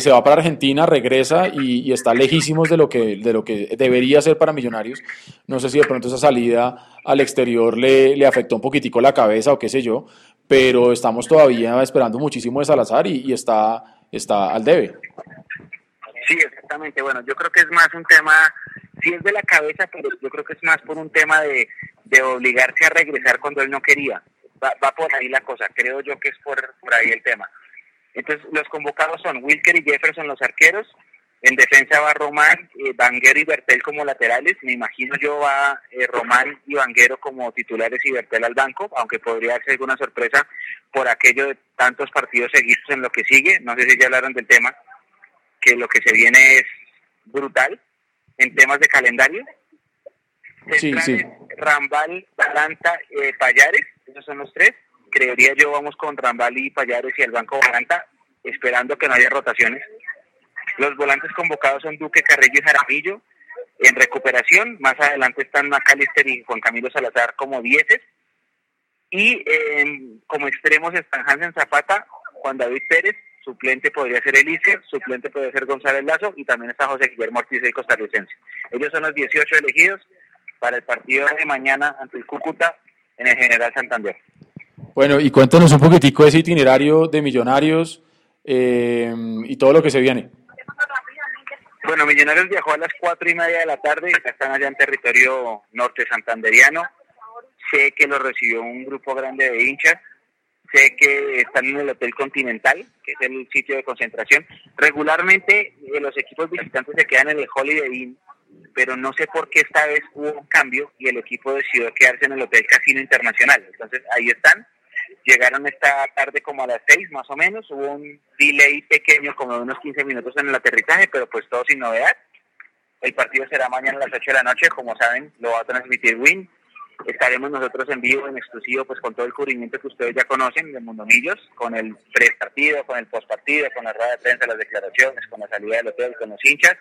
Se va para Argentina, regresa y está lejísimos de lo que debería ser para Millonarios. No sé si de pronto esa salida al exterior le afectó un poquitico la cabeza o qué sé yo, pero estamos todavía esperando muchísimo de Salazar y está al debe. Sí, exactamente. Bueno, yo creo que es más un tema, sí es de la cabeza, pero yo creo que es más por un tema de obligarse a regresar cuando él no quería. Va por ahí la cosa, creo yo que es por ahí el tema. Entonces, los convocados son Wilker y Jefferson, los arqueros. En defensa va Román, Vanguero y Bertel como laterales. Me imagino yo va Román y Vanguero como titulares y Bertel al banco, aunque podría darse alguna sorpresa por aquello de tantos partidos seguidos en lo que sigue. No sé si ya hablaron del tema, que lo que se viene es brutal en temas de calendario. Centrales, sí. Rambal, Balanta, Payares, esos son los tres. Creería yo vamos con Rambal y Payares y el banco Balanta, esperando que no haya rotaciones. Los volantes convocados son Duque, Carrillo y Jaramillo en recuperación. Más adelante están Macalister y Juan Camilo Salazar como dieces. Y como extremos están Hansel Zapata, Juan David Pérez, suplente podría ser Elise, suplente podría ser González Lazo, y también está José Guillermo Ortiz, el costarricense. Ellos son los 18 elegidos para el partido de mañana ante el Cúcuta en el General Santander. Bueno, y cuéntanos un poquitico de ese itinerario de Millonarios y todo lo que se viene. Bueno, Millonarios viajó a las 4:30 de la tarde, ya están allá en territorio norte santanderiano. Sé que lo recibió un grupo grande de hinchas. Sé que están en el Hotel Continental, que es el sitio de concentración. Regularmente los equipos visitantes se quedan en el Holiday Inn, pero no sé por qué esta vez hubo un cambio y el equipo decidió quedarse en el Hotel Casino Internacional. Entonces ahí están, llegaron esta tarde como a las 6 más o menos, hubo un delay pequeño como de unos 15 minutos en el aterrizaje, pero pues todo sin novedad. El partido será mañana a las 8 de la noche, como saben lo va a transmitir WIN. Estaremos nosotros en vivo, en exclusivo, pues con todo el cubrimiento que ustedes ya conocen de Mundo Millos, con el prepartido, con el postpartido, con la rueda de prensa, las declaraciones, con la salida del hotel, con los hinchas.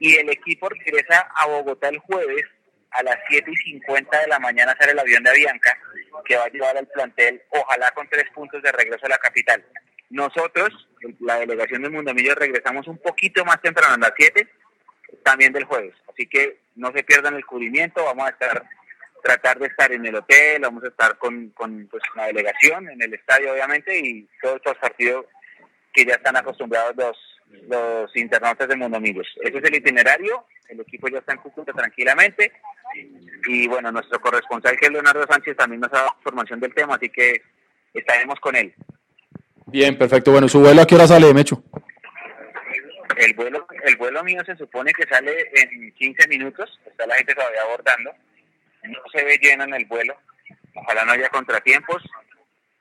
Y el equipo regresa a Bogotá el jueves a las 7:50 de la mañana. Sale el avión de Avianca que va a llevar al plantel, ojalá con 3 puntos de regreso a la capital. Nosotros, la delegación del Mundo Millos, regresamos un poquito más temprano, a las 7 también del jueves, así que no se pierdan el cubrimiento. Vamos a tratar de estar en el hotel, vamos a estar con la delegación en el estadio obviamente, y todos los partidos que ya están acostumbrados los internautas de Mundo Millos. Ese es el itinerario. El equipo ya está en Cúcuta tranquilamente, y bueno, nuestro corresponsal que es Leonardo Sánchez también nos ha dado información del tema, así que estaremos con él. Bien, perfecto. Bueno, ¿su vuelo a qué hora sale, Mechu? El vuelo mío se supone que sale en 15 minutos, está la gente todavía abordando, no se ve lleno en el vuelo, ojalá no haya contratiempos.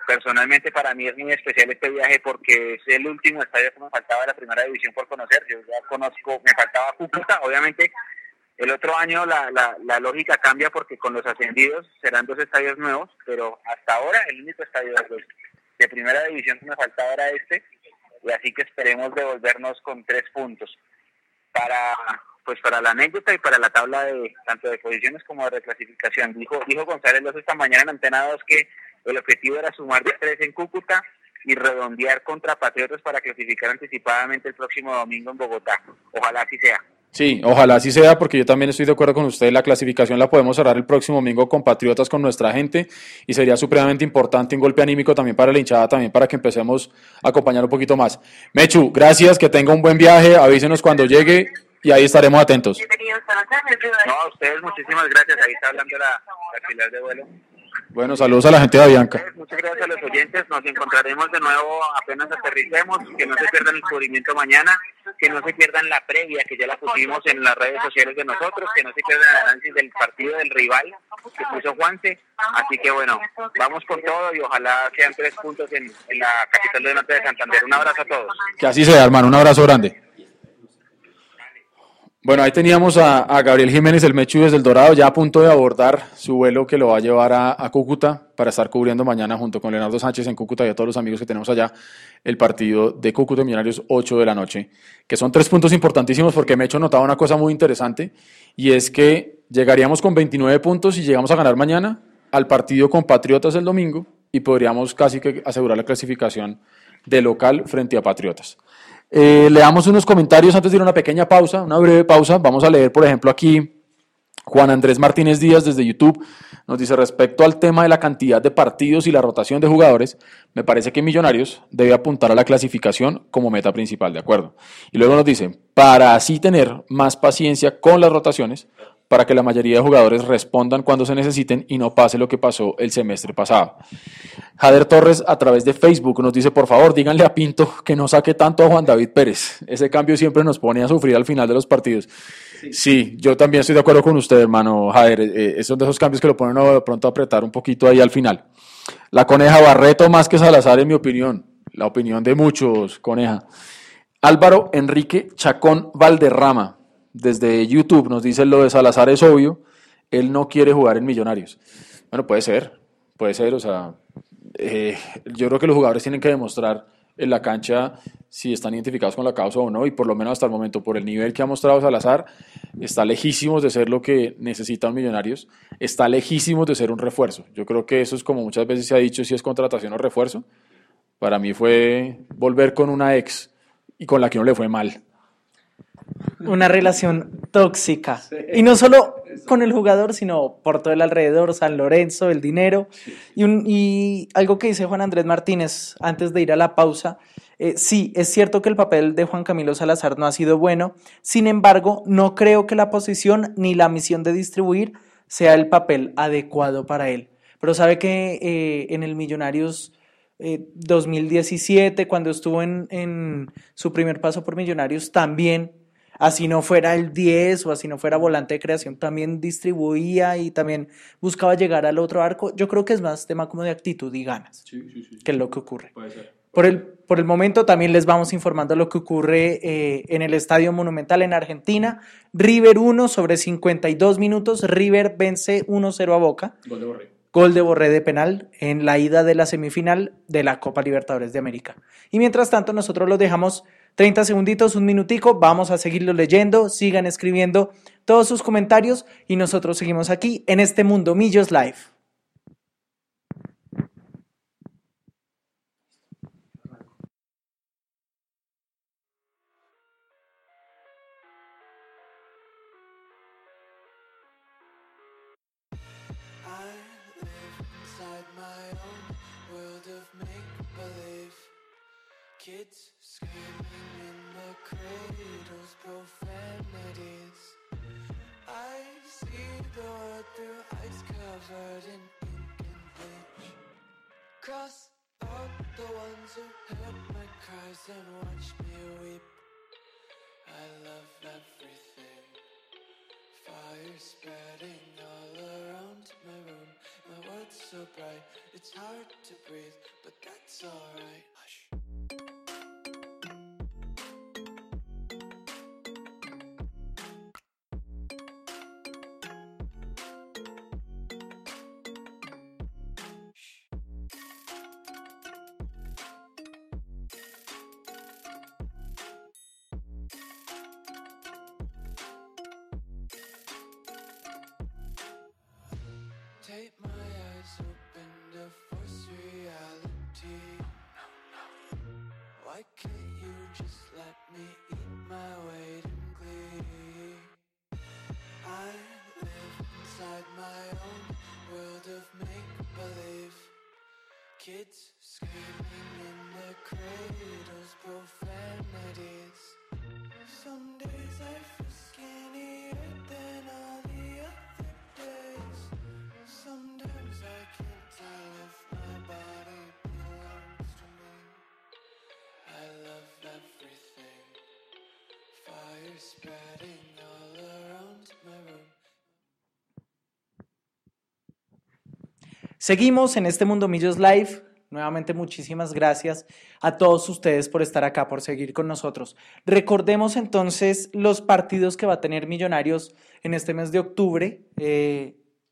Personalmente para mí es muy especial este viaje porque es el último estadio que me faltaba de la primera división por conocer. Yo ya conozco, me faltaba Cúcuta. Obviamente el otro año la lógica cambia porque con los ascendidos serán dos estadios nuevos, pero hasta ahora el único estadio de primera división que me faltaba era este, y así que esperemos devolvernos con 3 puntos para la anécdota y para la tabla de tanto de posiciones como de reclasificación. Dijo González Loza esta mañana en Antena 2 que el objetivo era sumar de 3 en Cúcuta y redondear contra Patriotas para clasificar anticipadamente el próximo domingo en Bogotá. Ojalá así sea. Sí, ojalá así sea, porque yo también estoy de acuerdo con usted. La clasificación la podemos cerrar el próximo domingo con Patriotas, con nuestra gente, y sería supremamente importante un golpe anímico también para la hinchada, también para que empecemos a acompañar un poquito más. Mechu, gracias, que tenga un buen viaje, avísenos cuando llegue y ahí estaremos atentos. No, a ustedes muchísimas gracias, ahí está hablando la fila de vuelo. Bueno, saludos a la gente de Avianca. Muchas gracias a los oyentes, nos encontraremos de nuevo apenas aterricemos, que no se pierdan el cubrimiento mañana, que no se pierdan la previa, que ya la pusimos en las redes sociales de nosotros, que no se pierdan el análisis del partido del rival que puso Juanse, así que bueno, vamos con todo y ojalá sean 3 puntos en la capital del norte de Santander. Un abrazo a todos. Que así sea, hermano, un abrazo grande. Bueno, ahí teníamos a Gabriel Jiménez, el Mechu desde El Dorado, ya a punto de abordar su vuelo que lo va a llevar a Cúcuta para estar cubriendo mañana junto con Leonardo Sánchez en Cúcuta y a todos los amigos que tenemos allá el partido de Cúcuta Millonarios 8 de la noche, que son 3 puntos importantísimos porque Mechu notaba una cosa muy interesante y es que llegaríamos con 29 puntos y llegamos a ganar mañana al partido con Patriotas el domingo y podríamos casi que asegurar la clasificación de local frente a Patriotas. Le damos unos comentarios antes de ir a una pequeña pausa, una breve pausa. Vamos a leer, por ejemplo, aquí Juan Andrés Martínez Díaz desde YouTube nos dice: respecto al tema de la cantidad de partidos y la rotación de jugadores, me parece que Millonarios debe apuntar a la clasificación como meta principal, de acuerdo. Y luego nos dice, para así tener más paciencia con las rotaciones, para que la mayoría de jugadores respondan cuando se necesiten y no pase lo que pasó el semestre pasado. Jader Torres a través de Facebook nos dice, por favor, díganle a Pinto que no saque tanto a Juan David Pérez. Ese cambio siempre nos pone a sufrir al final de los partidos. Sí, yo también estoy de acuerdo con usted, hermano Jader. Son de esos cambios que lo ponen de pronto a apretar un poquito ahí al final. La Coneja Barreto más que Salazar, en mi opinión. La opinión de muchos, Coneja. Álvaro Enrique Chacón Valderrama desde YouTube nos dice, lo de Salazar es obvio, él no quiere jugar en Millonarios. Bueno, puede ser, o sea, yo creo que los jugadores tienen que demostrar en la cancha si están identificados con la causa o no, y por lo menos hasta el momento, por el nivel que ha mostrado Salazar, está lejísimos de ser lo que necesitan Millonarios, está lejísimos de ser un refuerzo. Yo creo que eso es como muchas veces se ha dicho, si es contratación o refuerzo. Para mí fue volver con una ex y con la que no le fue mal. Una relación tóxica, sí. Y no solo con el jugador, sino por todo el alrededor, San Lorenzo, el dinero, y algo que dice Juan Andrés Martínez antes de ir a la pausa. Sí, es cierto que el papel de Juan Camilo Salazar no ha sido bueno, sin embargo, no creo que la posición ni la misión de distribuir sea el papel adecuado para él, pero sabe que en el Millonarios 2017, cuando estuvo en su primer paso por Millonarios, también, así no fuera el 10 o así no fuera volante de creación, también distribuía y también buscaba llegar al otro arco. Yo creo que es más tema como de actitud y ganas, sí. Que es lo que ocurre. Puede ser. Por el momento también les vamos informando lo que ocurre en el Estadio Monumental en Argentina. River 1 sobre 52 minutos, River vence 1-0 a Boca. Gol de Borré de penal en la ida de la semifinal de la Copa Libertadores de América. Y mientras tanto nosotros los dejamos 30 segunditos, un minutico, vamos a seguirlo leyendo, sigan escribiendo todos sus comentarios y nosotros seguimos aquí en este Mundo Millos Live. Kids screaming in the cradles, profanities. I see the world through ice covered in ink and bleach. Cross out the ones who heard my cries and watched me weep. I love everything. Fire spreading all around my room. My words so bright, it's hard to breathe, but that's alright. Hush. Take my eyes open to force reality. Why can't you just let me eat my weight in glee? I live inside my own world of make-believe. Kids screaming in the cradles, profanities. Some days I feel skinnier than all the other days. Sometimes I can't tell if my body belongs to me. I love everything. Fire spreading all around my room. Seguimos en este Mundo Millos Live. Nuevamente muchísimas gracias a todos ustedes por estar acá, por seguir con nosotros. Recordemos entonces los partidos que va a tener Millonarios en este mes de octubre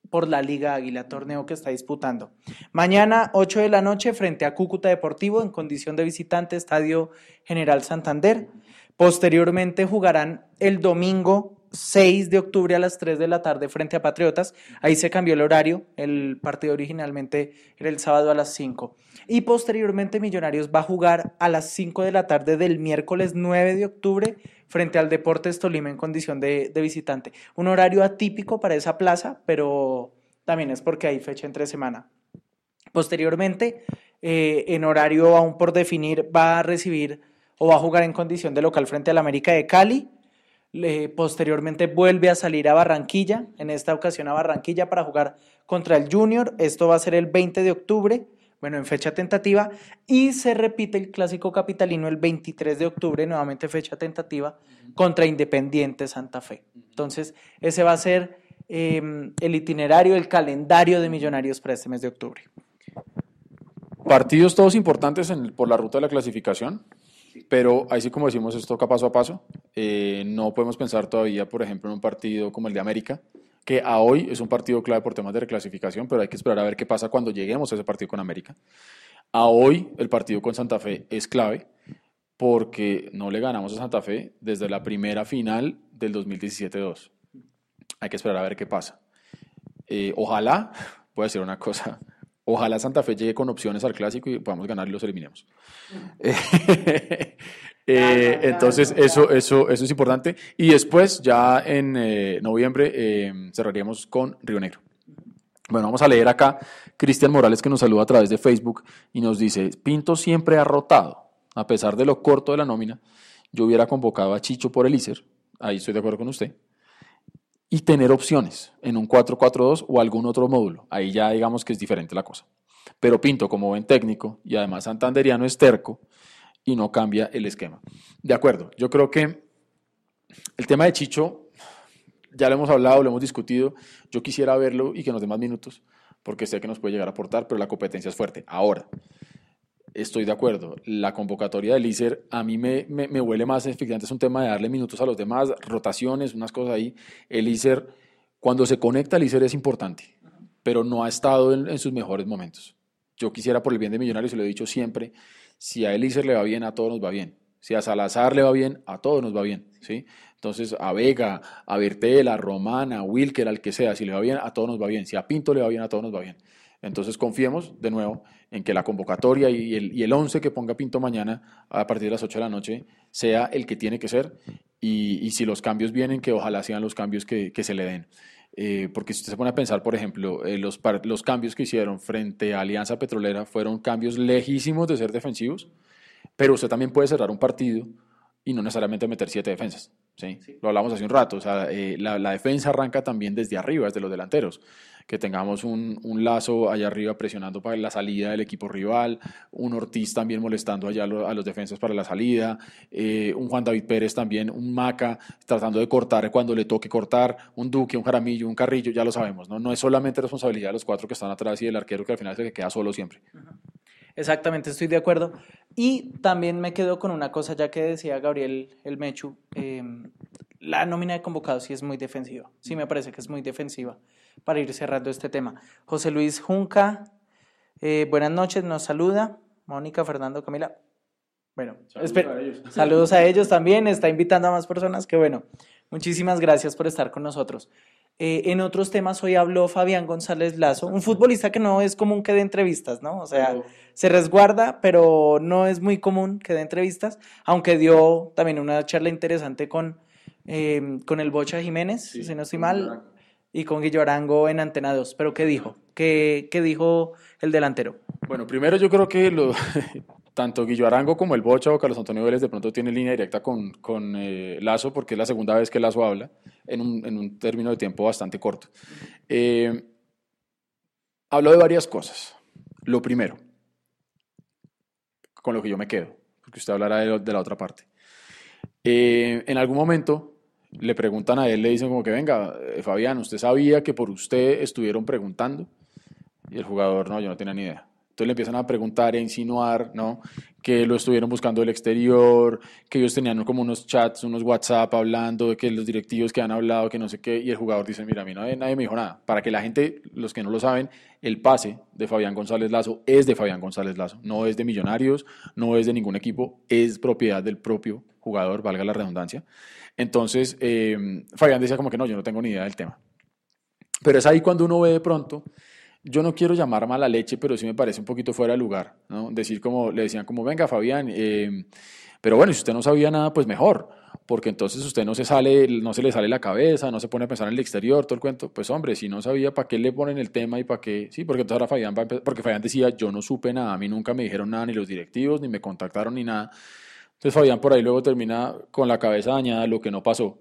por la Liga Águila, torneo que está disputando. Mañana 8 de la noche frente a Cúcuta Deportivo en condición de visitante, Estadio General Santander. Posteriormente jugarán el domingo 6 de octubre a las 3 de la tarde frente a Patriotas. Ahí se cambió el horario, el partido originalmente era el sábado a las 5. Y posteriormente Millonarios va a jugar a las 5 de la tarde del miércoles 9 de octubre frente al Deportes Tolima en condición de visitante. Un horario atípico para esa plaza, pero también es porque hay fecha entre semana. Posteriormente, en horario aún por definir, va a recibir o va a jugar en condición de local frente al América de Cali. Posteriormente vuelve a salir a Barranquilla, en esta ocasión a Barranquilla para jugar contra el Junior. Esto va a ser el 20 de octubre, bueno, en fecha tentativa, y se repite el clásico capitalino el 23 de octubre, nuevamente fecha tentativa, contra Independiente Santa Fe. Entonces ese va a ser el itinerario, el calendario de Millonarios para este mes de octubre. Partidos todos importantes por la ruta de la clasificación. Pero así como decimos, esto toca paso a paso. No podemos pensar todavía, por ejemplo, en un partido como el de América, que a hoy es un partido clave por temas de reclasificación, pero hay que esperar a ver qué pasa cuando lleguemos a ese partido con América. A hoy el partido con Santa Fe es clave porque no le ganamos a Santa Fe desde la primera final del 2017-2. Hay que esperar a ver qué pasa. Ojalá, voy a decir una cosa, ojalá Santa Fe llegue con opciones al clásico y podamos ganar y los eliminemos. Entonces eso es importante. Y después ya en noviembre cerraríamos con Río Negro. Bueno, vamos a leer acá Cristian Morales, que nos saluda a través de Facebook y nos dice: Pinto siempre ha rotado. A pesar de lo corto de la nómina, yo hubiera convocado a Chicho por el Elícer. Ahí estoy de acuerdo con usted. Y tener opciones en un 4-4-2 o algún otro módulo. Ahí ya digamos que es diferente la cosa. Pero Pinto, como buen técnico, y además santanderiano, es terco y no cambia el esquema. De acuerdo, yo creo que el tema de Chicho, ya lo hemos hablado, lo hemos discutido. Yo quisiera verlo y que nos dé más minutos, porque sé que nos puede llegar a aportar, pero la competencia es fuerte. Ahora, estoy de acuerdo, la convocatoria del Elícer a mí me huele más, efectivamente es un tema de darle minutos a los demás, rotaciones, unas cosas ahí. El Elícer, cuando se conecta, el Elícer es importante, pero no ha estado en sus mejores momentos. Yo quisiera, por el bien de Millonarios, y lo he dicho siempre, si a el Elícer le va bien, a todos nos va bien. Si a Salazar le va bien, a todos nos va bien, ¿sí? Entonces, a Vega, a Bertel, a Román, a Wilker, al que sea, si le va bien, a todos nos va bien. Si a Pinto le va bien, a todos nos va bien. Entonces confiemos de nuevo en que la convocatoria y el 11 que ponga Pinto mañana a partir de las 8 de la noche sea el que tiene que ser, y si los cambios vienen, que ojalá sean los cambios que se le den. Porque si usted se pone a pensar, por ejemplo, los cambios que hicieron frente a Alianza Petrolera fueron cambios lejísimos de ser defensivos, pero usted también puede cerrar un partido y no necesariamente meter 7 defensas. ¿sí? Sí. Lo hablamos hace un rato, o sea, la defensa arranca también desde arriba, desde los delanteros, que tengamos un Lazo allá arriba presionando para la salida del equipo rival, un Ortiz también molestando allá a los defensas para la salida, un Juan David Pérez también, un Maca tratando de cortar cuando le toque cortar, un Duque, un Jaramillo, un Carrillo, ya lo sabemos, ¿no? No es solamente responsabilidad de los cuatro que están atrás y del arquero que al final es el que queda solo siempre. Exactamente, estoy de acuerdo. Y también me quedo con una cosa, ya que decía Gabriel El Mechu, la nómina de convocados sí es muy defensiva, sí me parece que es muy defensiva, para ir cerrando este tema. José Luis Junca, buenas noches, nos saluda. Mónica, Fernando, Camila, bueno, saludos a ellos también, está invitando a más personas, que bueno, muchísimas gracias por estar con nosotros. En otros temas, hoy habló Fabián González Lazo, un futbolista que no es común que dé entrevistas, ¿no? O sea, se resguarda, pero no es muy común que dé entrevistas, aunque dio también una charla interesante con el Bocha Jiménez, sí, si no estoy mal, Arango. Y con Guillo Arango en Antena 2. ¿Pero qué dijo? ¿Qué dijo el delantero? Bueno, primero yo creo que tanto Guillo Arango como el Bocha o Carlos Antonio Vélez de pronto tienen línea directa con Lazo, porque es la segunda vez que Lazo habla en un término de tiempo bastante corto. Habló de varias cosas. Lo primero, con lo que yo me quedo, porque usted hablará de la otra parte. En algún momento le preguntan a él, le dicen como que venga, Fabián, ¿usted sabía que por usted estuvieron preguntando? Y el jugador, no, yo no tenía ni idea. Entonces le empiezan a preguntar, a insinuar, ¿no? Que lo estuvieron buscando del exterior, que ellos tenían como unos chats, unos WhatsApp hablando, de que los directivos que han hablado, que no sé qué, y el jugador dice, mira, a mí nadie me dijo nada. Para que la gente, los que no lo saben, el pase de Fabián González Lazo es de Fabián González Lazo, no es de Millonarios, no es de ningún equipo, es propiedad del propio jugador, valga la redundancia. Entonces, Fabián decía como que no, yo no tengo ni idea del tema. Pero es ahí cuando uno ve de pronto... Yo no quiero llamar mala leche, pero sí me parece un poquito fuera de lugar, ¿no? Decir como, le decían como, venga Fabián, pero bueno, si usted no sabía nada, pues mejor, porque entonces usted no se le sale la cabeza, no se pone a pensar en el exterior, todo el cuento. Pues hombre, si no sabía, ¿para qué le ponen el tema y para qué? Sí, porque entonces ahora Fabián, porque Fabián decía, yo no supe nada, a mí nunca me dijeron nada, ni los directivos, ni me contactaron, ni nada. Entonces Fabián por ahí luego termina con la cabeza dañada, lo que no pasó,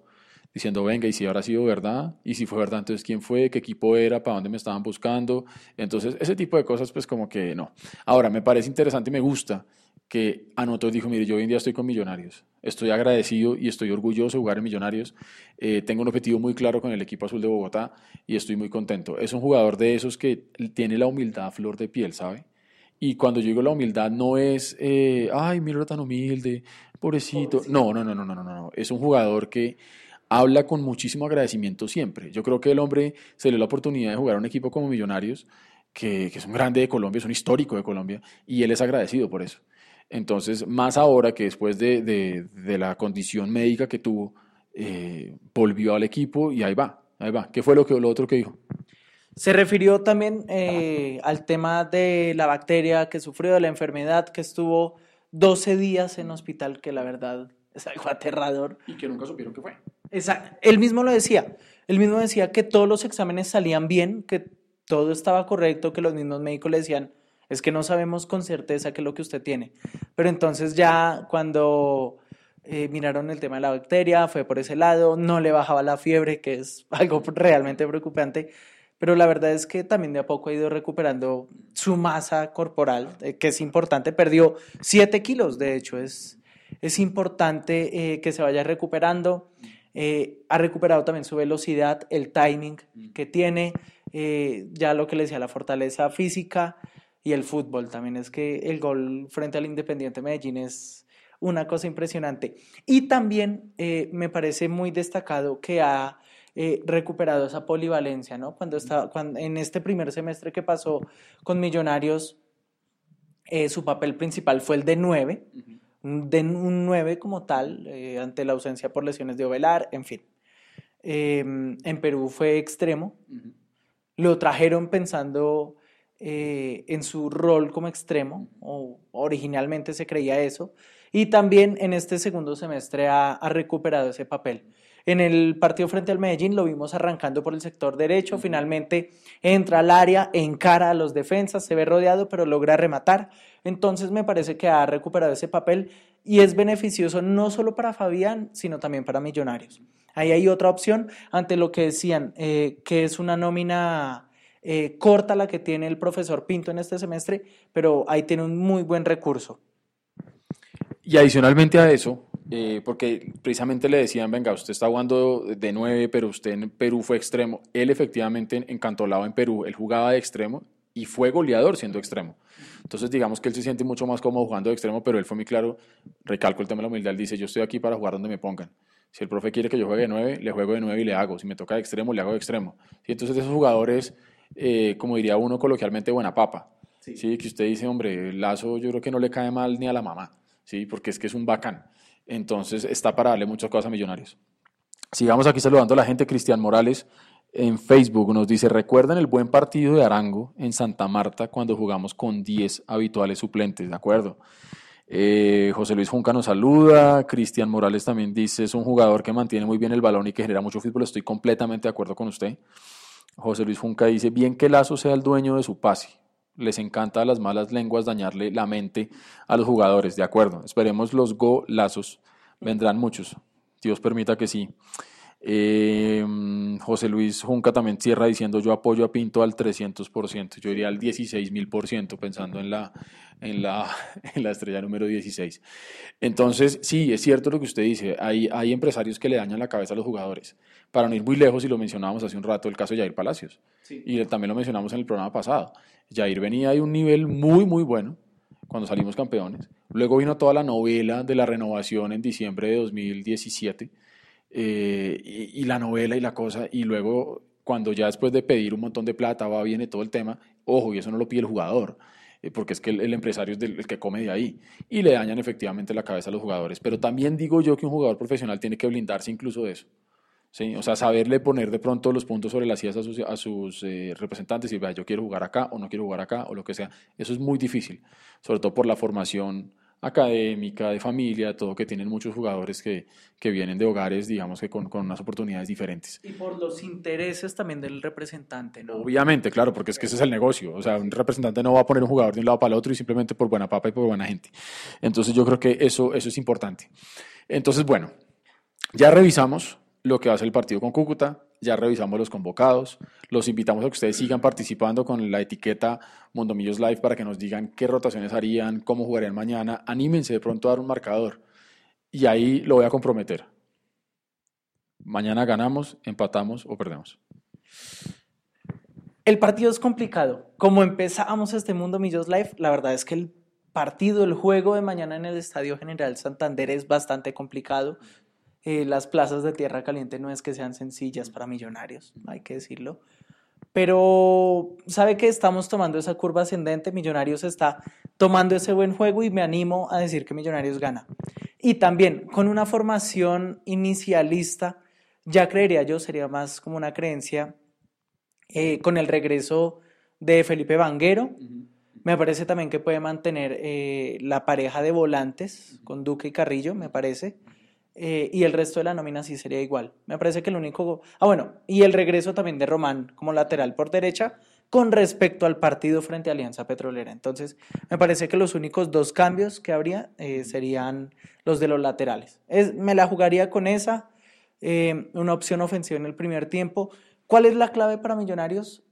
diciendo, venga, ¿y si habrá sido verdad? ¿Y si fue verdad, entonces quién fue? ¿Qué equipo era? ¿Para dónde me estaban buscando? Entonces, ese tipo de cosas, pues como que no. Ahora, me parece interesante y me gusta que anotó y dijo, mire, yo hoy en día estoy con Millonarios, estoy agradecido y estoy orgulloso de jugar en Millonarios, tengo un objetivo muy claro con el equipo azul de Bogotá y estoy muy contento. Es un jugador de esos que tiene la humildad a flor de piel, ¿sabe? Y cuando yo digo la humildad no es, ay, mira tan humilde, pobrecito. No. Es un jugador que... habla con muchísimo agradecimiento siempre. Yo creo que el hombre se le dio la oportunidad de jugar a un equipo como Millonarios, que es un grande de Colombia, es un histórico de Colombia, y él es agradecido por eso. Entonces, más ahora que después de la condición médica que tuvo, volvió al equipo y ahí va. ¿Qué fue lo otro que dijo? Se refirió también al tema de la bacteria que sufrió, de la enfermedad, que estuvo 12 días en hospital, que la verdad es algo aterrador. Y que nunca supieron qué fue. Exacto. Él mismo decía que todos los exámenes salían bien, que todo estaba correcto, que los mismos médicos le decían, es que no sabemos con certeza qué es lo que usted tiene. Pero entonces ya cuando miraron el tema de la bacteria, fue por ese lado, no le bajaba la fiebre, que es algo realmente preocupante, pero la verdad es que también de a poco ha ido recuperando su masa corporal, que es importante, perdió 7 kilos, de hecho, es importante que se vaya recuperando. Ha recuperado también su velocidad, el timing que tiene, ya lo que le decía, la fortaleza física y el fútbol también. Es que el gol frente al Independiente Medellín es una cosa impresionante. Y también me parece muy destacado que ha recuperado esa polivalencia, ¿no? Cuando en este primer semestre que pasó con Millonarios, su papel principal fue el de 9, de un 9 como tal, ante la ausencia por lesiones de Ovelar, en fin. En Perú fue extremo. Lo trajeron pensando en su rol como extremo, o originalmente se creía eso, y también en este segundo semestre ha recuperado ese papel. En el partido frente al Medellín lo vimos arrancando por el sector derecho, finalmente entra al área, encara a los defensas, se ve rodeado, pero logra rematar. Entonces me parece que ha recuperado ese papel y es beneficioso no solo para Fabián, sino también para Millonarios. Ahí hay otra opción ante lo que decían, que es una nómina corta la que tiene el profesor Pinto en este semestre, pero ahí tiene un muy buen recurso. Y adicionalmente a eso, porque precisamente le decían, venga, usted está jugando de 9, pero usted en Perú fue extremo. Él efectivamente encantolado en Perú, él jugaba de extremo y fue goleador siendo extremo. Entonces digamos que él se siente mucho más cómodo jugando de extremo, pero él fue muy claro, recalco el tema de la humildad, él dice, yo estoy aquí para jugar donde me pongan. Si el profe quiere que yo juegue de 9, le juego de 9 y le hago. Si me toca de extremo, le hago de extremo. ¿Sí? Entonces esos jugadores, como diría uno coloquialmente, buena papa. Sí. ¿Sí? Que usted dice, hombre, el Lazo yo creo que no le cae mal ni a la mamá, ¿sí? Porque es que es un bacán. Entonces está para darle muchas cosas a Millonarios. Sigamos aquí saludando a la gente. Cristian Morales en Facebook nos dice, recuerden el buen partido de Arango en Santa Marta cuando jugamos con 10 habituales suplentes, ¿de acuerdo? José Luis Junca nos saluda. Cristian Morales también dice, es un jugador que mantiene muy bien el balón y que genera mucho fútbol. Estoy completamente de acuerdo con usted. José Luis Junca dice, bien que Lazo sea el dueño de su pase, les encanta a las malas lenguas dañarle la mente a los jugadores. De acuerdo, esperemos los golazos, vendrán muchos, Dios permita que sí. José Luis Junca también cierra diciendo, yo apoyo a Pinto al 300%, yo diría al 16.000%, pensando en la estrella número 16. Entonces, sí, es cierto lo que usted dice, hay empresarios que le dañan la cabeza a los jugadores. Para no ir muy lejos, y lo mencionábamos hace un rato, el caso de Jair Palacios, sí. Y también lo mencionamos en el programa pasado, Jair venía de un nivel muy, muy bueno, cuando salimos campeones, luego vino toda la novela de la renovación en diciembre de 2017, y la novela y la cosa, y luego cuando ya después de pedir un montón de plata va, viene todo el tema, ojo, y eso no lo pide el jugador, porque es que el empresario es el que come de ahí, y le dañan efectivamente la cabeza a los jugadores, pero también digo yo que un jugador profesional tiene que blindarse incluso de eso, ¿sí? O sea, saberle poner de pronto los puntos sobre las sillas a sus representantes y vea, yo quiero jugar acá o no quiero jugar acá o lo que sea, eso es muy difícil, sobre todo por la formación académica, de familia, todo que tienen muchos jugadores que vienen de hogares, digamos que con unas oportunidades diferentes. Y por los intereses también del representante, ¿no? Obviamente, claro, porque es que ese es el negocio, o sea, un representante no va a poner un jugador de un lado para el otro y simplemente por buena papa y por buena gente. Entonces yo creo que eso es importante. Entonces, bueno, ya revisamos lo que va a ser el partido con Cúcuta, ya revisamos los convocados, los invitamos a que ustedes sigan participando con la etiqueta Mundo Millos Live para que nos digan qué rotaciones harían, cómo jugarían mañana, anímense de pronto a dar un marcador y ahí lo voy a comprometer. Mañana ganamos, empatamos o perdemos. El partido es complicado, como empezamos este Mundo Millos Live, la verdad es que el partido, el juego de mañana en el Estadio General Santander es bastante complicado. Las plazas de tierra caliente no es que sean sencillas para Millonarios, hay que decirlo, pero sabe que estamos tomando esa curva ascendente, Millonarios está tomando ese buen juego y me animo a decir que Millonarios gana. Y también con una formación inicialista, ya creería yo, sería más como una creencia, con el regreso de Felipe Vanguero, me parece también que puede mantener la pareja de volantes con Duque y Carrillo, me parece. Y el resto de la nómina sí sería igual. Me parece que el único... y el regreso también de Román como lateral por derecha con respecto al partido frente a Alianza Petrolera. Entonces, me parece que los únicos dos cambios que habría serían los de los laterales. Me la jugaría con esa, una opción ofensiva en el primer tiempo. ¿Cuál es la clave para Millonarios?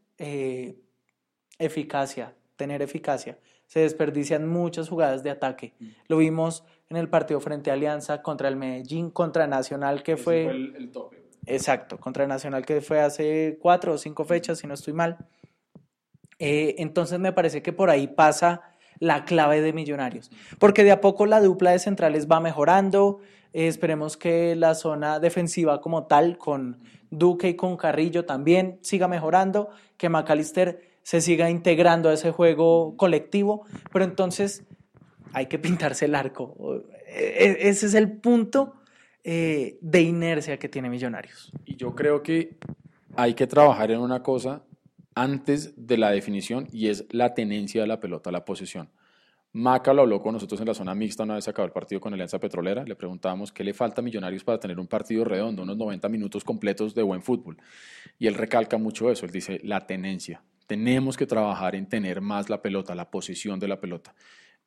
Eficacia, tener eficacia. Se desperdician muchas jugadas de ataque. Lo vimos en el partido frente a Alianza, contra el Medellín, contra Nacional, que fue... el tope. Exacto, contra Nacional, que fue hace 4 o 5 fechas, si no estoy mal. Entonces me parece que por ahí pasa la clave de Millonarios. Porque de a poco la dupla de centrales va mejorando. Esperemos que la zona defensiva como tal, con Duque y con Carrillo también, siga mejorando. Que Macalister se siga integrando a ese juego colectivo. Pero entonces... hay que pintarse el arco. Ese es el punto de inercia que tiene Millonarios. Y yo creo que hay que trabajar en una cosa antes de la definición y es la tenencia de la pelota, la posesión. Maca lo habló con nosotros en la zona mixta una vez acabó el partido con Alianza Petrolera. Le preguntábamos qué le falta a Millonarios para tener un partido redondo, unos 90 minutos completos de buen fútbol. Y él recalca mucho eso. Él dice la tenencia. Tenemos que trabajar en tener más la pelota, la posesión de la pelota.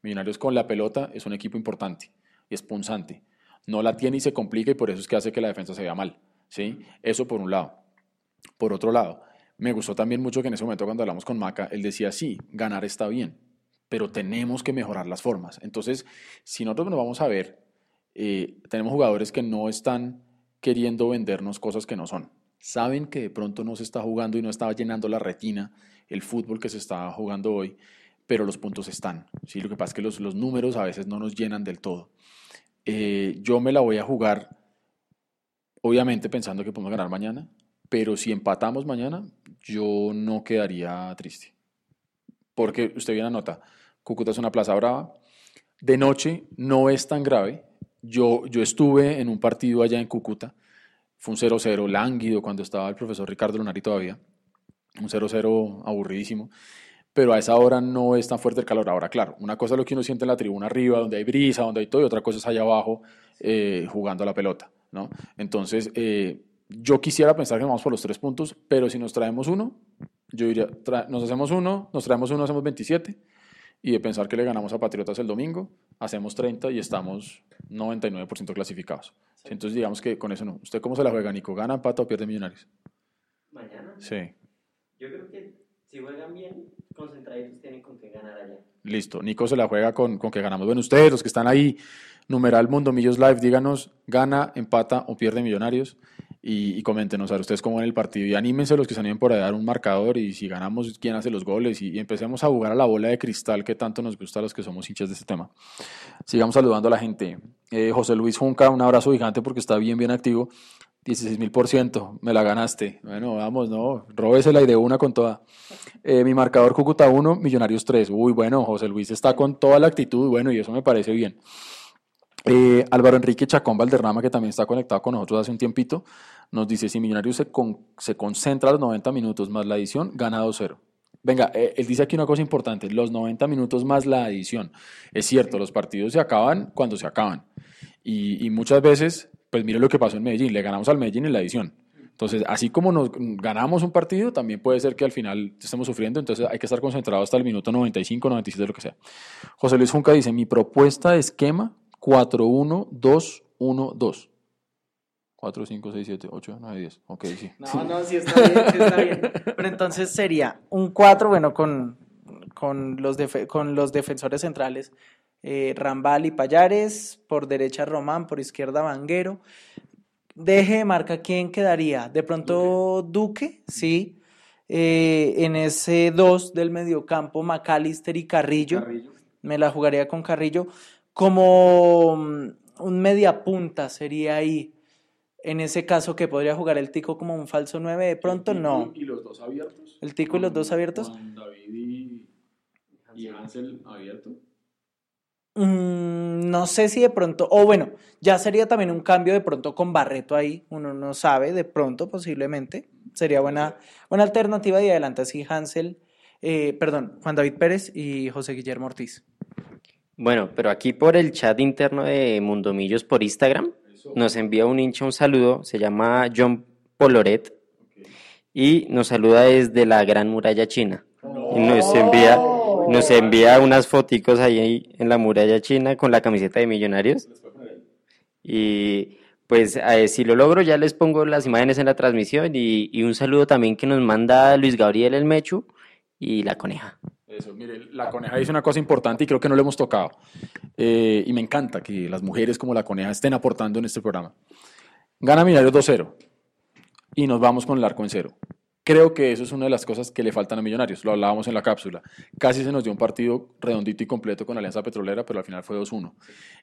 Millonarios con la pelota es un equipo importante. y punzante. No la tiene y se complica, y por eso es que hace que la defensa se vea mal, ¿sí? Eso por un lado. Por otro lado, me gustó también mucho que en ese momento cuando hablamos con Maca, él decía, sí, ganar está bien, pero tenemos que mejorar las formas. Entonces, si nosotros nos vamos a ver, tenemos jugadores que no están queriendo vendernos cosas que no son. Saben que de pronto no se está jugando y no está llenando la retina el fútbol que se está jugando hoy, pero los puntos están, ¿sí? Lo que pasa es que los números a veces no nos llenan del todo. Yo me la voy a jugar, obviamente pensando que podemos ganar mañana, pero si empatamos mañana, yo no quedaría triste. Porque usted bien anota, Cúcuta es una plaza brava, de noche no es tan grave. Yo estuve en un partido allá en Cúcuta, fue un 0-0 lánguido cuando estaba el profesor Ricardo Lunari todavía, un 0-0 aburridísimo, pero a esa hora no es tan fuerte el calor. Ahora, claro, una cosa es lo que uno siente en la tribuna arriba, donde hay brisa, donde hay todo, y otra cosa es allá abajo jugando a la pelota, ¿no? Entonces, yo quisiera pensar que vamos por los 3 puntos, pero si nos traemos uno, yo diría, nos hacemos uno, nos traemos uno, hacemos 27, y de pensar que le ganamos a Patriotas el domingo, hacemos 30 y estamos 99% clasificados. Sí. Entonces digamos que con eso no. ¿Usted cómo se la juega, Nico? ¿Gana, empata o pierde Millonarios? ¿Mañana? Sí. Yo creo que si juegan bien, concentraditos tienen con qué ganar allá. Listo, Nico se la juega con que ganamos. Bueno, ustedes, los que están ahí, numeral Mundo Millos Live, díganos, ¿gana, empata o pierde Millonarios? Y coméntenos, a ver ustedes cómo ven el partido, y anímense los que se animen por ahí a dar un marcador, y si ganamos, quién hace los goles, y empecemos a jugar a la bola de cristal que tanto nos gusta a los que somos hinchas de este tema. Sigamos saludando a la gente. José Luis Junca, un abrazo gigante porque está bien, bien activo. 16,000%, me la ganaste. Bueno, vamos, no, róbesela y de una con toda. Mi marcador Cúcuta 1, Millonarios 3. Uy, bueno, José Luis está con toda la actitud, bueno, y eso me parece bien. Álvaro Enrique Chacón Valderrama, que también está conectado con nosotros hace un tiempito, nos dice, si Millonarios se concentra a los 90 minutos más la adición, gana 2-0. Venga, él dice aquí una cosa importante, los 90 minutos más la adición. Es cierto, los partidos se acaban cuando se acaban. Y muchas veces, pues mire lo que pasó en Medellín, le ganamos al Medellín en la adición. Entonces, así como nos ganamos un partido, también puede ser que al final estemos sufriendo, entonces hay que estar concentrados hasta el minuto 95, 97, lo que sea. José Luis Junca dice, mi propuesta de esquema, 4-1-2-1-2. 4, 5, 6, 7, 8, 9, 10. Ok, sí. No, sí está bien, sí está bien. Pero entonces sería un 4, bueno, con los defensores centrales, Rambal y Pallares, por derecha Román, por izquierda Vanguero. Deje de marca, ¿quién quedaría? De pronto Duque, sí. En ese 2 del mediocampo, Macalister y Carrillo. Me la jugaría con Carrillo. Como un mediapunta sería ahí, en ese caso, que podría jugar el Tico como un falso 9, de pronto no. ¿Y los dos abiertos? ¿El Tico y los dos abiertos? Juan David y Hansel abierto. No sé si de pronto, o bueno, ya sería también un cambio de pronto con Barreto ahí, uno no sabe, de pronto posiblemente, sería buena alternativa de adelante, así Hansel, Juan David Pérez y José Guillermo Ortiz. Bueno, pero aquí por el chat interno de Mundo Millos por Instagram nos envía un hincha un saludo, se llama John Poloret, okay, y nos saluda desde la Gran Muralla China. Oh. Nos envía unas foticos ahí en la Muralla China con la camiseta de Millonarios. Y pues si lo logro ya les pongo las imágenes en la transmisión, y un saludo también que nos manda Luis Gabriel El Mechu y la Coneja. Eso, mire, la Coneja dice una cosa importante y creo que no lo hemos tocado, y me encanta que las mujeres como la Coneja estén aportando en este programa. Gana Millonarios 2-0 y nos vamos con el arco en cero. Creo que eso es una de las cosas que le faltan a Millonarios, lo hablábamos en la cápsula, casi se nos dio un partido redondito y completo con Alianza Petrolera, pero al final fue 2-1.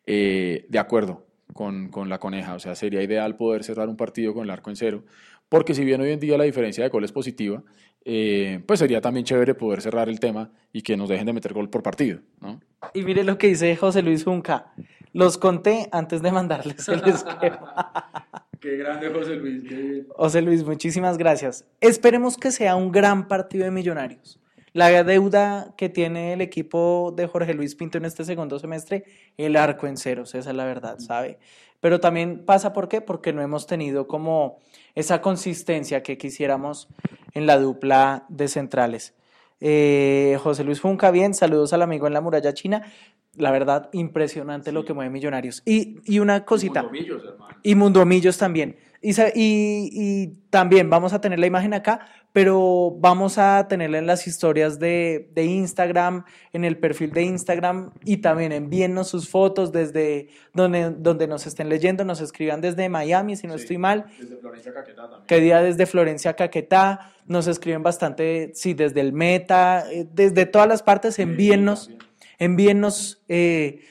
De acuerdo con la Coneja, o sea, sería ideal poder cerrar un partido con el arco en cero, porque si bien hoy en día la diferencia de gol es positiva, pues sería también chévere poder cerrar el tema y que nos dejen de meter gol por partido, ¿no? Y mire lo que dice José Luis Junca, los conté antes de mandarles el esquema. Qué grande José Luis. José Luis, muchísimas gracias. Esperemos que sea un gran partido de Millonarios. La deuda que tiene el equipo de Jorge Luis Pinto en este segundo semestre, el arco en ceros, esa es la verdad, ¿sabe? Pero también pasa, ¿por qué? Porque no hemos tenido como esa consistencia que quisiéramos en la dupla de centrales. José Luis Junca, bien, saludos al amigo en la Muralla China. la verdad, impresionante sí. Lo que mueve Millonarios. Y una cosita. Y Mundo Millos, hermano. Y Mundo Millos también. Y también vamos a tener la imagen acá, pero vamos a tenerla en las historias de Instagram, en el perfil de Instagram, y también envíennos sus fotos desde donde nos estén leyendo, nos escriban desde Miami, si no sí, estoy mal. Desde Florencia Caquetá también. Que día desde Florencia Caquetá, nos escriben bastante, sí, desde el Meta, desde todas las partes, envíennos. Sí, envíennos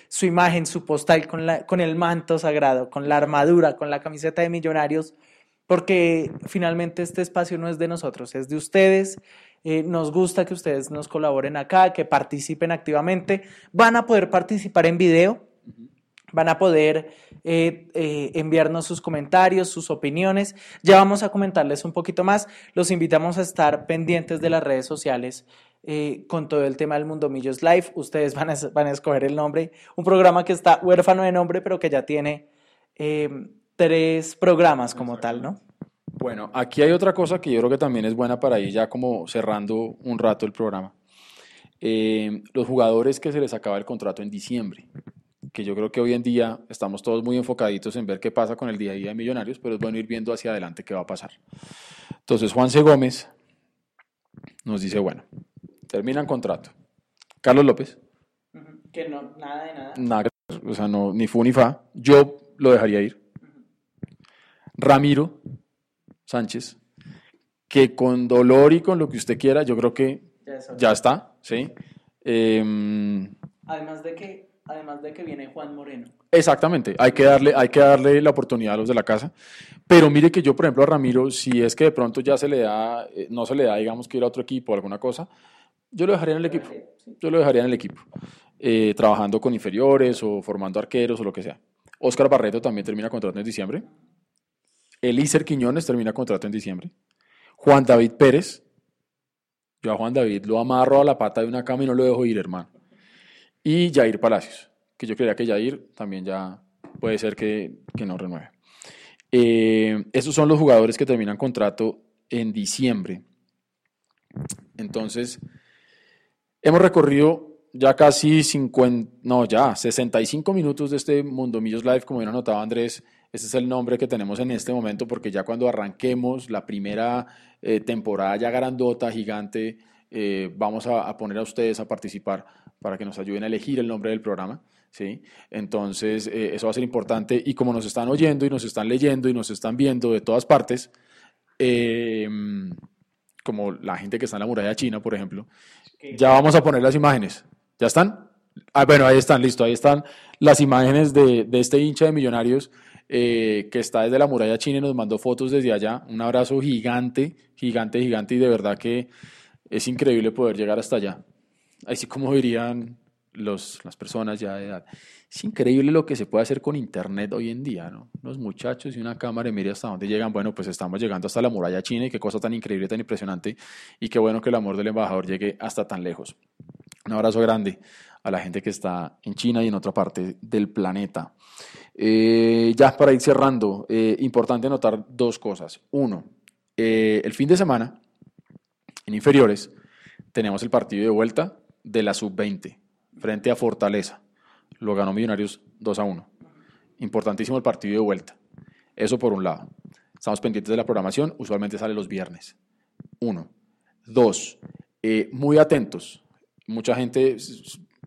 su imagen, su postal con el manto sagrado, con la armadura, con la camiseta de Millonarios, porque finalmente este espacio no es de nosotros, es de ustedes. Nos gusta que ustedes nos colaboren acá, que participen activamente. Van a poder participar en video, van a poder enviarnos sus comentarios, sus opiniones. Ya vamos a comentarles un poquito más. Los invitamos a estar pendientes de las redes sociales. Con todo el tema del Mundo Millos Live, ustedes van a escoger el nombre, un programa que está huérfano de nombre, pero que ya tiene 3 programas como tal, ¿no? Bueno, aquí hay otra cosa que yo creo que también es buena para ir ya como cerrando un rato el programa. Los jugadores que se les acaba el contrato en diciembre, que yo creo que hoy en día estamos todos muy enfocaditos en ver qué pasa con el día a día de Millonarios, pero es bueno ir viendo hacia adelante qué va a pasar. Entonces, Juanse Gómez nos dice, bueno, terminan contrato. Carlos López. Que no, nada de nada. Nada, o sea, no, ni fu ni fa. Yo lo dejaría ir. Ramiro Sánchez, que con dolor y con lo que usted quiera, yo creo que ya está, ¿sí? Además de que viene Juan Moreno. Exactamente, hay que darle la oportunidad a los de la casa. Pero mire que yo, por ejemplo, a Ramiro, si es que de pronto ya se le da, no se le da, digamos, que ir a otro equipo o alguna cosa, yo lo dejaría en el equipo. Yo lo dejaría en el equipo, trabajando con inferiores o formando arqueros o lo que sea. Óscar Barreto también termina contrato en diciembre. Elícer Quiñones termina contrato en diciembre. Juan David Pérez. Yo a Juan David lo amarro a la pata de una cama y no lo dejo ir, hermano. Y Jair Palacios, que yo creía que Jair también ya puede ser que no renueve. Esos son los jugadores que terminan contrato en diciembre. Entonces, hemos recorrido ya casi 65 minutos de este Mundo Millos Live, como bien anotaba Andrés. Ese es el nombre que tenemos en este momento, porque ya cuando arranquemos la primera temporada ya grandota, gigante, vamos a poner a ustedes a participar para que nos ayuden a elegir el nombre del programa, ¿sí? Entonces, eso va a ser importante, y como nos están oyendo y nos están leyendo y nos están viendo de todas partes, como la gente que está en la muralla china, por ejemplo, ya vamos a poner las imágenes. ¿Ya están? Ah, bueno, ahí están, listo, ahí están las imágenes de este hincha de Millonarios que está desde la muralla china y nos mandó fotos desde allá. Un abrazo gigante, gigante, gigante, y de verdad que es increíble poder llegar hasta allá. Así como dirían las personas ya de edad. Es increíble lo que se puede hacer con internet hoy en día, ¿no? Los muchachos y una cámara, y mire hasta dónde llegan. Bueno, pues estamos llegando hasta la muralla china, y qué cosa tan increíble, tan impresionante. Y qué bueno que el amor del embajador llegue hasta tan lejos. Un abrazo grande a la gente que está en China y en otra parte del planeta. Ya para ir cerrando, importante notar 2 cosas. 1, el fin de semana, en inferiores, tenemos el partido de vuelta de la sub-20 frente a Fortaleza. Lo ganó Millonarios 2-1. Importantísimo el partido de vuelta. Eso por un lado. Estamos pendientes de la programación. Usualmente sale los viernes. 1. 2. Muy atentos. Mucha gente,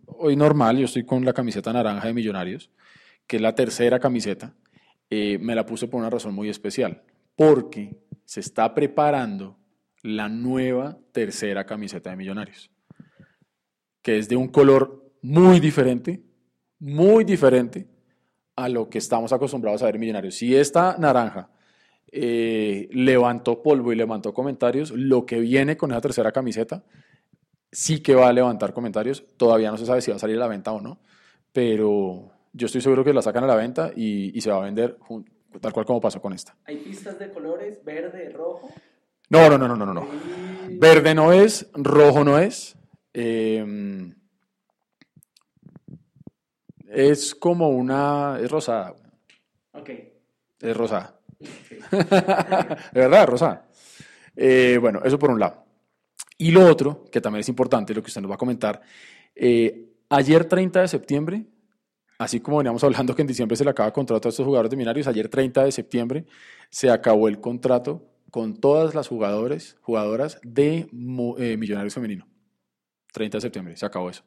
hoy normal, yo estoy con la camiseta naranja de Millonarios, que es la tercera camiseta. Me la puse por una razón muy especial, porque se está preparando la nueva tercera camiseta de Millonarios, que es de un color muy diferente a lo que estamos acostumbrados a ver Millonarios. Si esta naranja levantó polvo y levantó comentarios, lo que viene con esa tercera camiseta sí que va a levantar comentarios. Todavía no se sabe si va a salir a la venta o no, pero yo estoy seguro que la sacan a la venta y se va a vender tal cual como pasó con esta. ¿Hay pistas de colores? ¿Verde, rojo? No. Verde no es, rojo no es. Es como es rosada. Ok. Es rosada. Okay. De verdad, es rosada. Bueno, eso por un lado. Y lo otro, que también es importante, lo que usted nos va a comentar, Ayer 30 de septiembre, así como veníamos hablando que en diciembre se le acaba el contrato a estos jugadores de Millonarios, ayer 30 de septiembre se acabó el contrato con todas las jugadoras de Millonarios Femenino. 30 de septiembre, se acabó eso.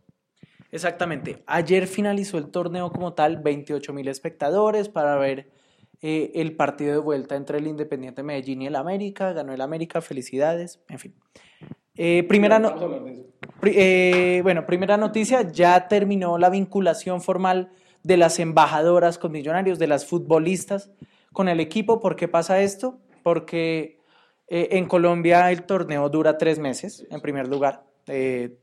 Exactamente. Ayer finalizó el torneo como tal, 28.000 espectadores para ver el partido de vuelta entre el Independiente Medellín y el América. Ganó el América, felicidades, en fin. Primera noticia, ya terminó la vinculación formal de las embajadoras con Millonarios, de las futbolistas con el equipo. ¿Por qué pasa esto? Porque en Colombia el torneo dura 3 meses, en primer lugar.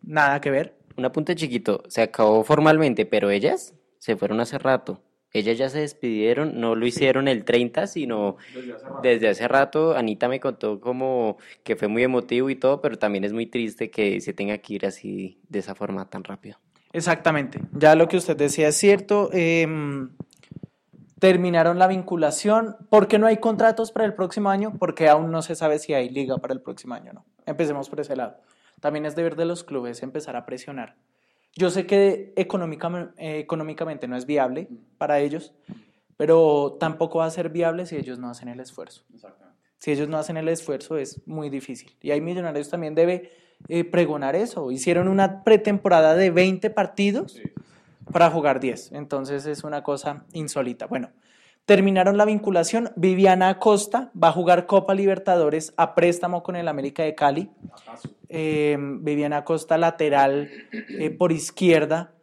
Nada que ver. Un apunte chiquito, se acabó formalmente, pero ellas se fueron hace rato. Ellas ya se despidieron, no lo hicieron el 30, sino desde hace rato. Anita me contó como que fue muy emotivo y todo, pero también es muy triste que se tenga que ir así, de esa forma tan rápido. Exactamente, ya lo que usted decía es cierto. Terminaron la vinculación. ¿Por qué no hay contratos para el próximo año? Porque aún no se sabe si hay liga para el próximo año o no. Empecemos por ese lado. También es deber de los clubes empezar a presionar. Yo sé que económicamente no es viable para ellos, pero tampoco va a ser viable si ellos no hacen el esfuerzo. Exactamente. Si ellos no hacen el esfuerzo es muy difícil. Y ahí Millonarios también debe pregonar eso. Hicieron una pretemporada de 20 partidos para jugar 10. Entonces es una cosa insólita. Bueno, terminaron la vinculación. Viviana Acosta va a jugar Copa Libertadores a préstamo con el América de Cali. Viviana Acosta, lateral por izquierda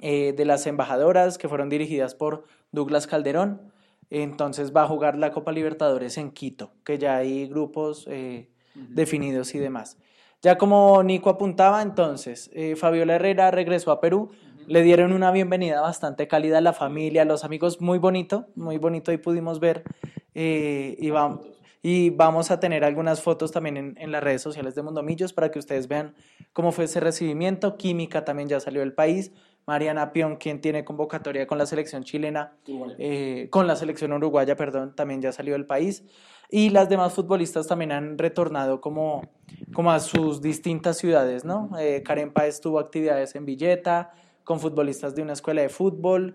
de las embajadoras, que fueron dirigidas por Douglas Calderón. Entonces va a jugar la Copa Libertadores en Quito, que ya hay grupos definidos y demás. Ya como Nico apuntaba, entonces Fabiola Herrera regresó a Perú. Le dieron una bienvenida bastante cálida a la familia, a los amigos, muy bonito, y pudimos ver y vamos a tener algunas fotos también en las redes sociales de Mundo Millos para que ustedes vean cómo fue ese recibimiento. Química también ya salió del país. Mariana Pion, quien tiene convocatoria con la selección chilena, con la selección uruguaya, perdón, también ya salió del país. Y las demás futbolistas también han retornado como a sus distintas ciudades, ¿no? Karen Páez tuvo actividades en Villeta, con futbolistas de una escuela de fútbol.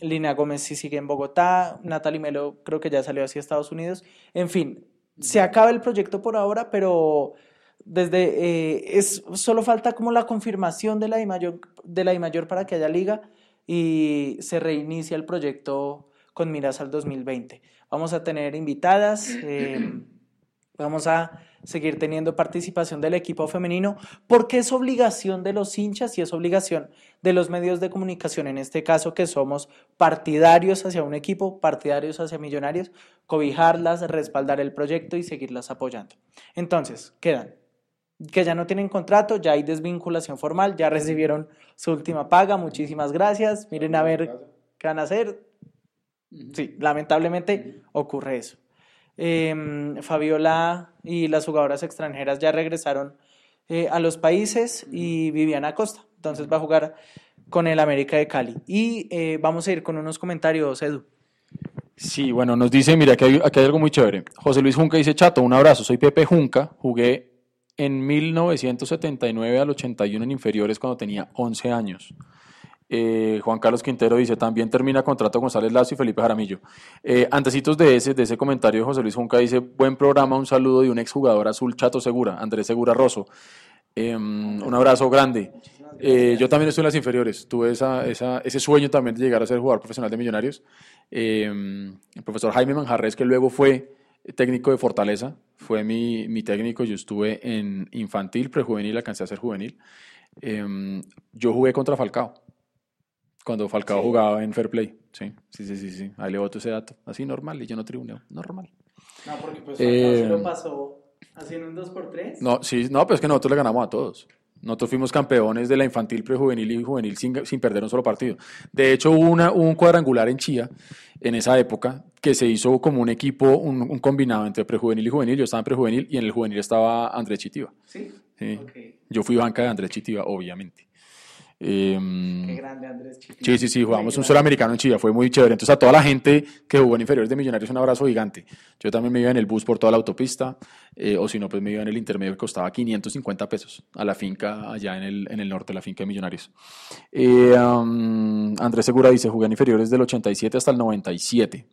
Lina Gómez sí sigue en Bogotá, Natalie Melo creo que ya salió hacia Estados Unidos. En fin, se acaba el proyecto por ahora, pero solo falta como la confirmación de la DIMAYOR para que haya liga y se reinicia el proyecto con miras al 2020. Vamos a tener invitadas, vamos a seguir teniendo participación del equipo femenino, porque es obligación de los hinchas y es obligación de los medios de comunicación, en este caso que somos partidarios hacia un equipo, partidarios hacia Millonarios, cobijarlas, respaldar el proyecto y seguirlas apoyando. Entonces, quedan que ya no tienen contrato, ya hay desvinculación formal, ya recibieron su última paga, muchísimas gracias, miren a ver qué van a hacer. Sí, lamentablemente ocurre eso. Fabiola y las jugadoras extranjeras ya regresaron a los países y Viviana Acosta, entonces va a jugar con el América de Cali. Y vamos a ir con unos comentarios, Edu. Sí, bueno, nos dice, mira, aquí hay algo muy chévere. José Luis Junca dice: Chato, un abrazo, soy Pepe Junca, jugué en 1979 al 81 en inferiores cuando tenía 11 años. Juan Carlos Quintero dice: también termina contrato González Lazo y Felipe Jaramillo. Antecitos de ese comentario de José Luis Junca dice: buen programa, un saludo de un exjugador azul, Chato Segura, Andrés Segura Rosso. Un abrazo grande. Yo también estoy en las inferiores, tuve ese sueño también de llegar a ser jugador profesional de Millonarios. El profesor Jaime Manjarres, que luego fue técnico de Fortaleza, fue mi técnico. Yo estuve en infantil, prejuvenil, alcancé a ser juvenil. Yo jugué contra Falcao cuando Falcao jugaba en Fair Play. Sí. Ahí le boto ese dato. Así normal, y yo no tribuneo. Normal. No, porque pues Falcao se lo pasó haciendo un 2x3. No, sí, no, pero es que nosotros le ganamos a todos. Nosotros fuimos campeones de la infantil, prejuvenil y juvenil sin perder un solo partido. De hecho, hubo un cuadrangular en Chía en esa época que se hizo como un equipo, un combinado entre prejuvenil y juvenil. Yo estaba en prejuvenil y en el juvenil estaba Andrés Chitiba. Sí. Okay. Yo fui banca de Andrés Chitiba, obviamente. Qué grande, Andrés Chipilla. Sí, sí, sí, jugamos un suramericano en Chía, fue muy chévere. Entonces a toda la gente que jugó en inferiores de Millonarios, un abrazo gigante. Yo también me iba en el bus por toda la autopista, o si no, pues me iba en el intermedio que costaba 550 pesos a la finca allá en el norte, la finca de Millonarios. Andrés Segura dice, jugué en inferiores del 87 hasta el 97.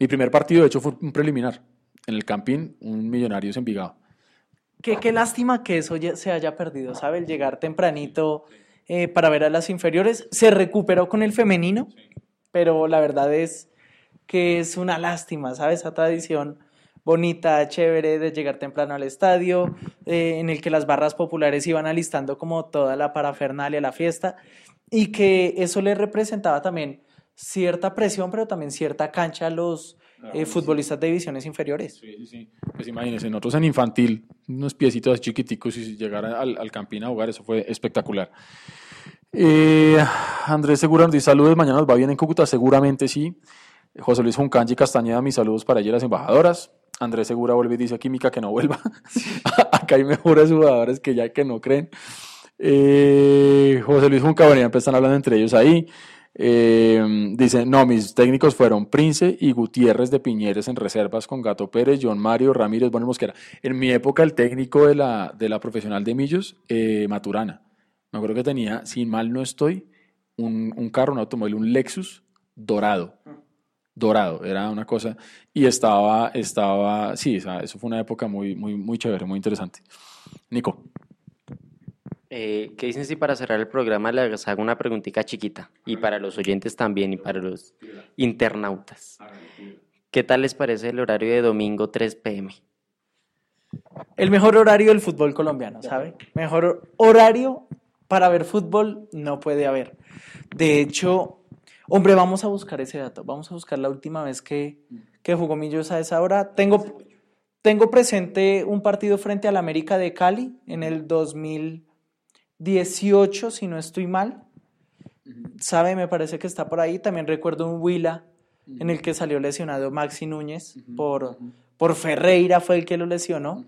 Mi primer partido, de hecho, fue un preliminar en el Campín, un Millonarios en Envigado. Qué lástima que eso ya se haya perdido, ¿sabe? El llegar tempranito... para ver a las inferiores, se recuperó con el femenino, sí, pero la verdad es que es una lástima, ¿sabes? Esa tradición bonita, chévere, de llegar temprano al estadio, en el que las barras populares iban alistando como toda la parafernalia, la fiesta, y que eso le representaba también cierta presión, pero también cierta cancha a los futbolistas de divisiones inferiores. Sí, sí, sí. Pues imagínense, nosotros en infantil, unos piecitos chiquiticos y llegar al Campín a jugar, eso fue espectacular. Andrés Segura nos dice, saludos, mañana nos va bien en Cúcuta, seguramente sí. José Luis Juncanji Castañeda, mis saludos para ayer las embajadoras. Andrés Segura vuelve y dice a Química que no vuelva. Acá hay mejores jugadores que ya que no creen. José Luis Junca, bueno, ya empiezan hablando entre ellos ahí. Dice, no, mis técnicos fueron Prince y Gutiérrez de Piñeres en reservas con Gato Pérez, John Mario, Ramírez, Bueno Mosquera. En mi época el técnico de la profesional de Millos, Maturana, me acuerdo que tenía, si mal no estoy, un carro, un automóvil, un Lexus dorado, era una cosa, y estaba sí, o sea, eso fue una época muy, muy, muy chévere, muy interesante. Nico, ¿qué dicen si para cerrar el programa les hago una preguntita chiquita? Y para los oyentes también, y para los internautas. ¿Qué tal les parece el horario de domingo 3 p.m? El mejor horario del fútbol colombiano, ¿sabe? Mejor horario para ver fútbol no puede haber. De hecho, hombre, vamos a buscar ese dato. Vamos a buscar la última vez que jugó Millos a esa hora. Tengo presente un partido frente al América de Cali en el 2018, si no estoy mal, sabe, me parece que está por ahí. También recuerdo un Huila en el que salió lesionado Maxi Núñez por Ferreira, fue el que lo lesionó,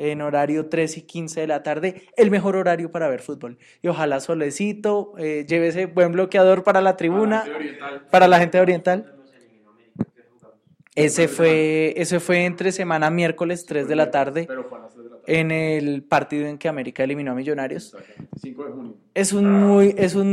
en horario 3:15 de la tarde, el mejor horario para ver fútbol. Y ojalá solecito, llévese buen bloqueador para la tribuna, para la gente oriental. Ese fue entre semana, miércoles 3 de la tarde. Pero fue a las 3 de la tarde. En el partido en que América eliminó a Millonarios. 5 de junio. Es un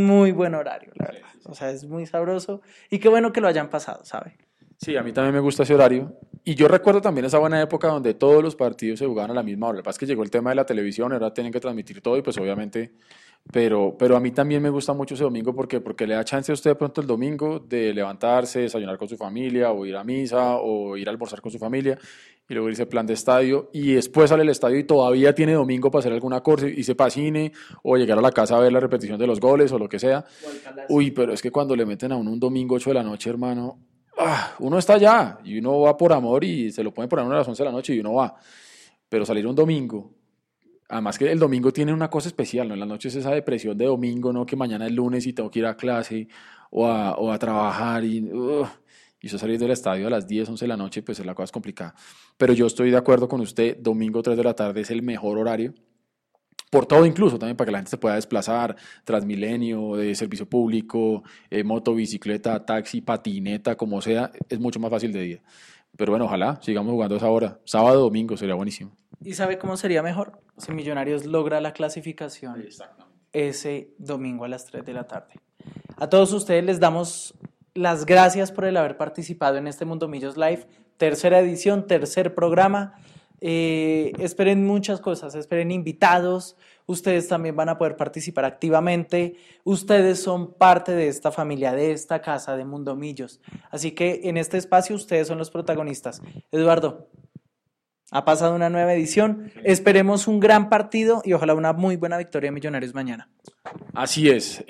muy buen horario, la verdad. Sí, sí, sí. O sea, es muy sabroso. Y qué bueno que lo hayan pasado, ¿sabe? Sí, a mí también me gusta ese horario. Y yo recuerdo también esa buena época donde todos los partidos se jugaban a la misma hora. Lo que pasa es que llegó el tema de la televisión, ahora tienen que transmitir todo y pues obviamente... Pero a mí también me gusta mucho ese domingo porque le da chance a usted de pronto el domingo de levantarse, desayunar con su familia, o ir a misa, o ir a almorzar con su familia, y luego irse plan de estadio, y después sale el estadio y todavía tiene domingo para hacer alguna cosa, y se pasine, o llegar a la casa a ver la repetición de los goles, o lo que sea. Uy, pero es que cuando le meten a uno un domingo 8 de la noche, hermano, uno está allá, y uno va por amor, y se lo pueden poner a uno a las 11 de la noche, y uno va. Pero salir un domingo... Además que el domingo tiene una cosa especial, ¿no? En las noches esa depresión de domingo, ¿no? Que mañana es lunes y tengo que ir a clase o a trabajar y yo salir del estadio a las 10, 11 de la noche, pues la cosa es complicada. Pero yo estoy de acuerdo con usted, domingo 3 de la tarde es el mejor horario, por todo incluso, también para que la gente se pueda desplazar, Transmilenio, de servicio público, moto, bicicleta, taxi, patineta, como sea, es mucho más fácil de día. Pero bueno, ojalá sigamos jugando a esa hora. Sábado, domingo, sería buenísimo. ¿Y sabe cómo sería mejor? Si Millonarios logra la clasificación ese domingo a las 3 de la tarde. A todos ustedes les damos las gracias por el haber participado en este Mundo Millos Live. 3ª edición, 3er programa. Esperen muchas cosas, esperen invitados. Ustedes también van a poder participar activamente. Ustedes son parte de esta familia, de esta casa de Mundo Millos. Así que en este espacio ustedes son los protagonistas. Eduardo, ha pasado una nueva edición. Esperemos un gran partido y ojalá una muy buena victoria de Millonarios mañana. Así es.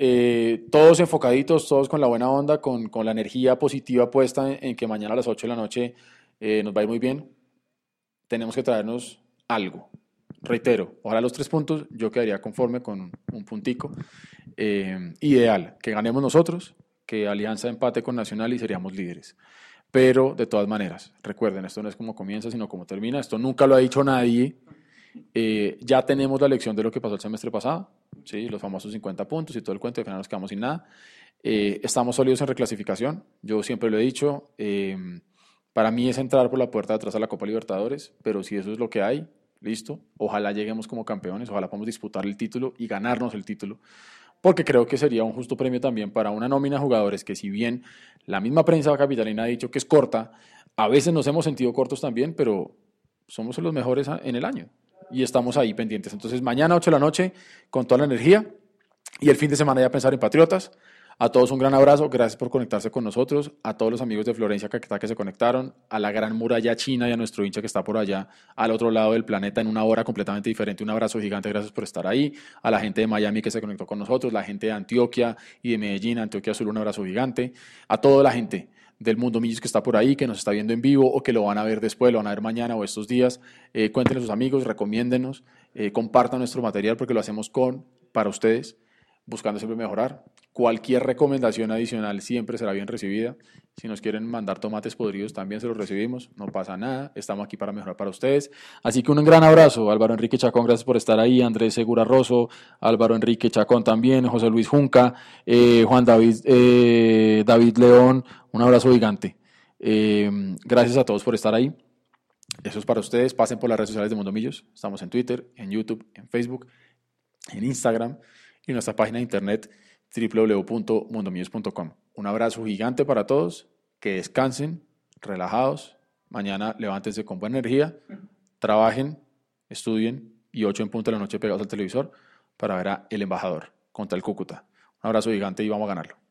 Todos enfocaditos, todos con la buena onda, con la energía positiva puesta en que mañana a las 8 de la noche nos va a ir muy bien. Tenemos que traernos algo. Reitero, ojalá los 3 puntos, yo quedaría conforme con un puntico. Ideal, que ganemos nosotros, que Alianza empate con Nacional y seríamos líderes. Pero de todas maneras, recuerden, esto no es como comienza, sino como termina. Esto nunca lo ha dicho nadie. Ya tenemos la lección de lo que pasó el semestre pasado. ¿sí? Los famosos 50 puntos y todo el cuento, y al final nos quedamos sin nada. Estamos sólidos en reclasificación, yo siempre lo he dicho, para mí es entrar por la puerta de atrás a la Copa Libertadores, pero si eso es lo que hay, listo, ojalá lleguemos como campeones, ojalá podamos disputar el título y ganarnos el título, porque creo que sería un justo premio también para una nómina de jugadores que, si bien la misma prensa capitalina ha dicho que es corta, a veces nos hemos sentido cortos también, pero somos los mejores en el año y estamos ahí pendientes. Entonces mañana 8 de la noche con toda la energía, y el fin de semana ya pensar en Patriotas. A todos un gran abrazo, gracias por conectarse con nosotros, a todos los amigos de Florencia Caquetá que se conectaron, a la gran muralla china y a nuestro hincha que está por allá al otro lado del planeta en una hora completamente diferente, un abrazo gigante, gracias por estar ahí, a la gente de Miami que se conectó con nosotros, la gente de Antioquia y de Medellín, Antioquia Azul, un abrazo gigante, a toda la gente del Mundo Millos que está por ahí, que nos está viendo en vivo o que lo van a ver después, lo van a ver mañana o estos días, cuéntenle a sus amigos, recomiéndenos, compartan nuestro material porque lo hacemos para ustedes, buscando siempre mejorar. Cualquier recomendación adicional siempre será bien recibida. Si nos quieren mandar tomates podridos, también se los recibimos. No pasa nada. Estamos aquí para mejorar para ustedes. Así que un gran abrazo. Álvaro Enrique Chacón, gracias por estar ahí. Andrés Segura Rosso, Álvaro Enrique Chacón también. José Luis Junca, Juan David, David León. Un abrazo gigante. Gracias a todos por estar ahí. Eso es para ustedes. Pasen por las redes sociales de Mundo Millos. Estamos en Twitter, en YouTube, en Facebook, en Instagram y nuestra página de internet www.mundomillos.com. Un abrazo gigante para todos, que descansen, relajados, mañana levántense con buena energía, trabajen, estudien y 8 en punto de la noche pegados al televisor para ver a El Embajador contra el Cúcuta. Un abrazo gigante y vamos a ganarlo.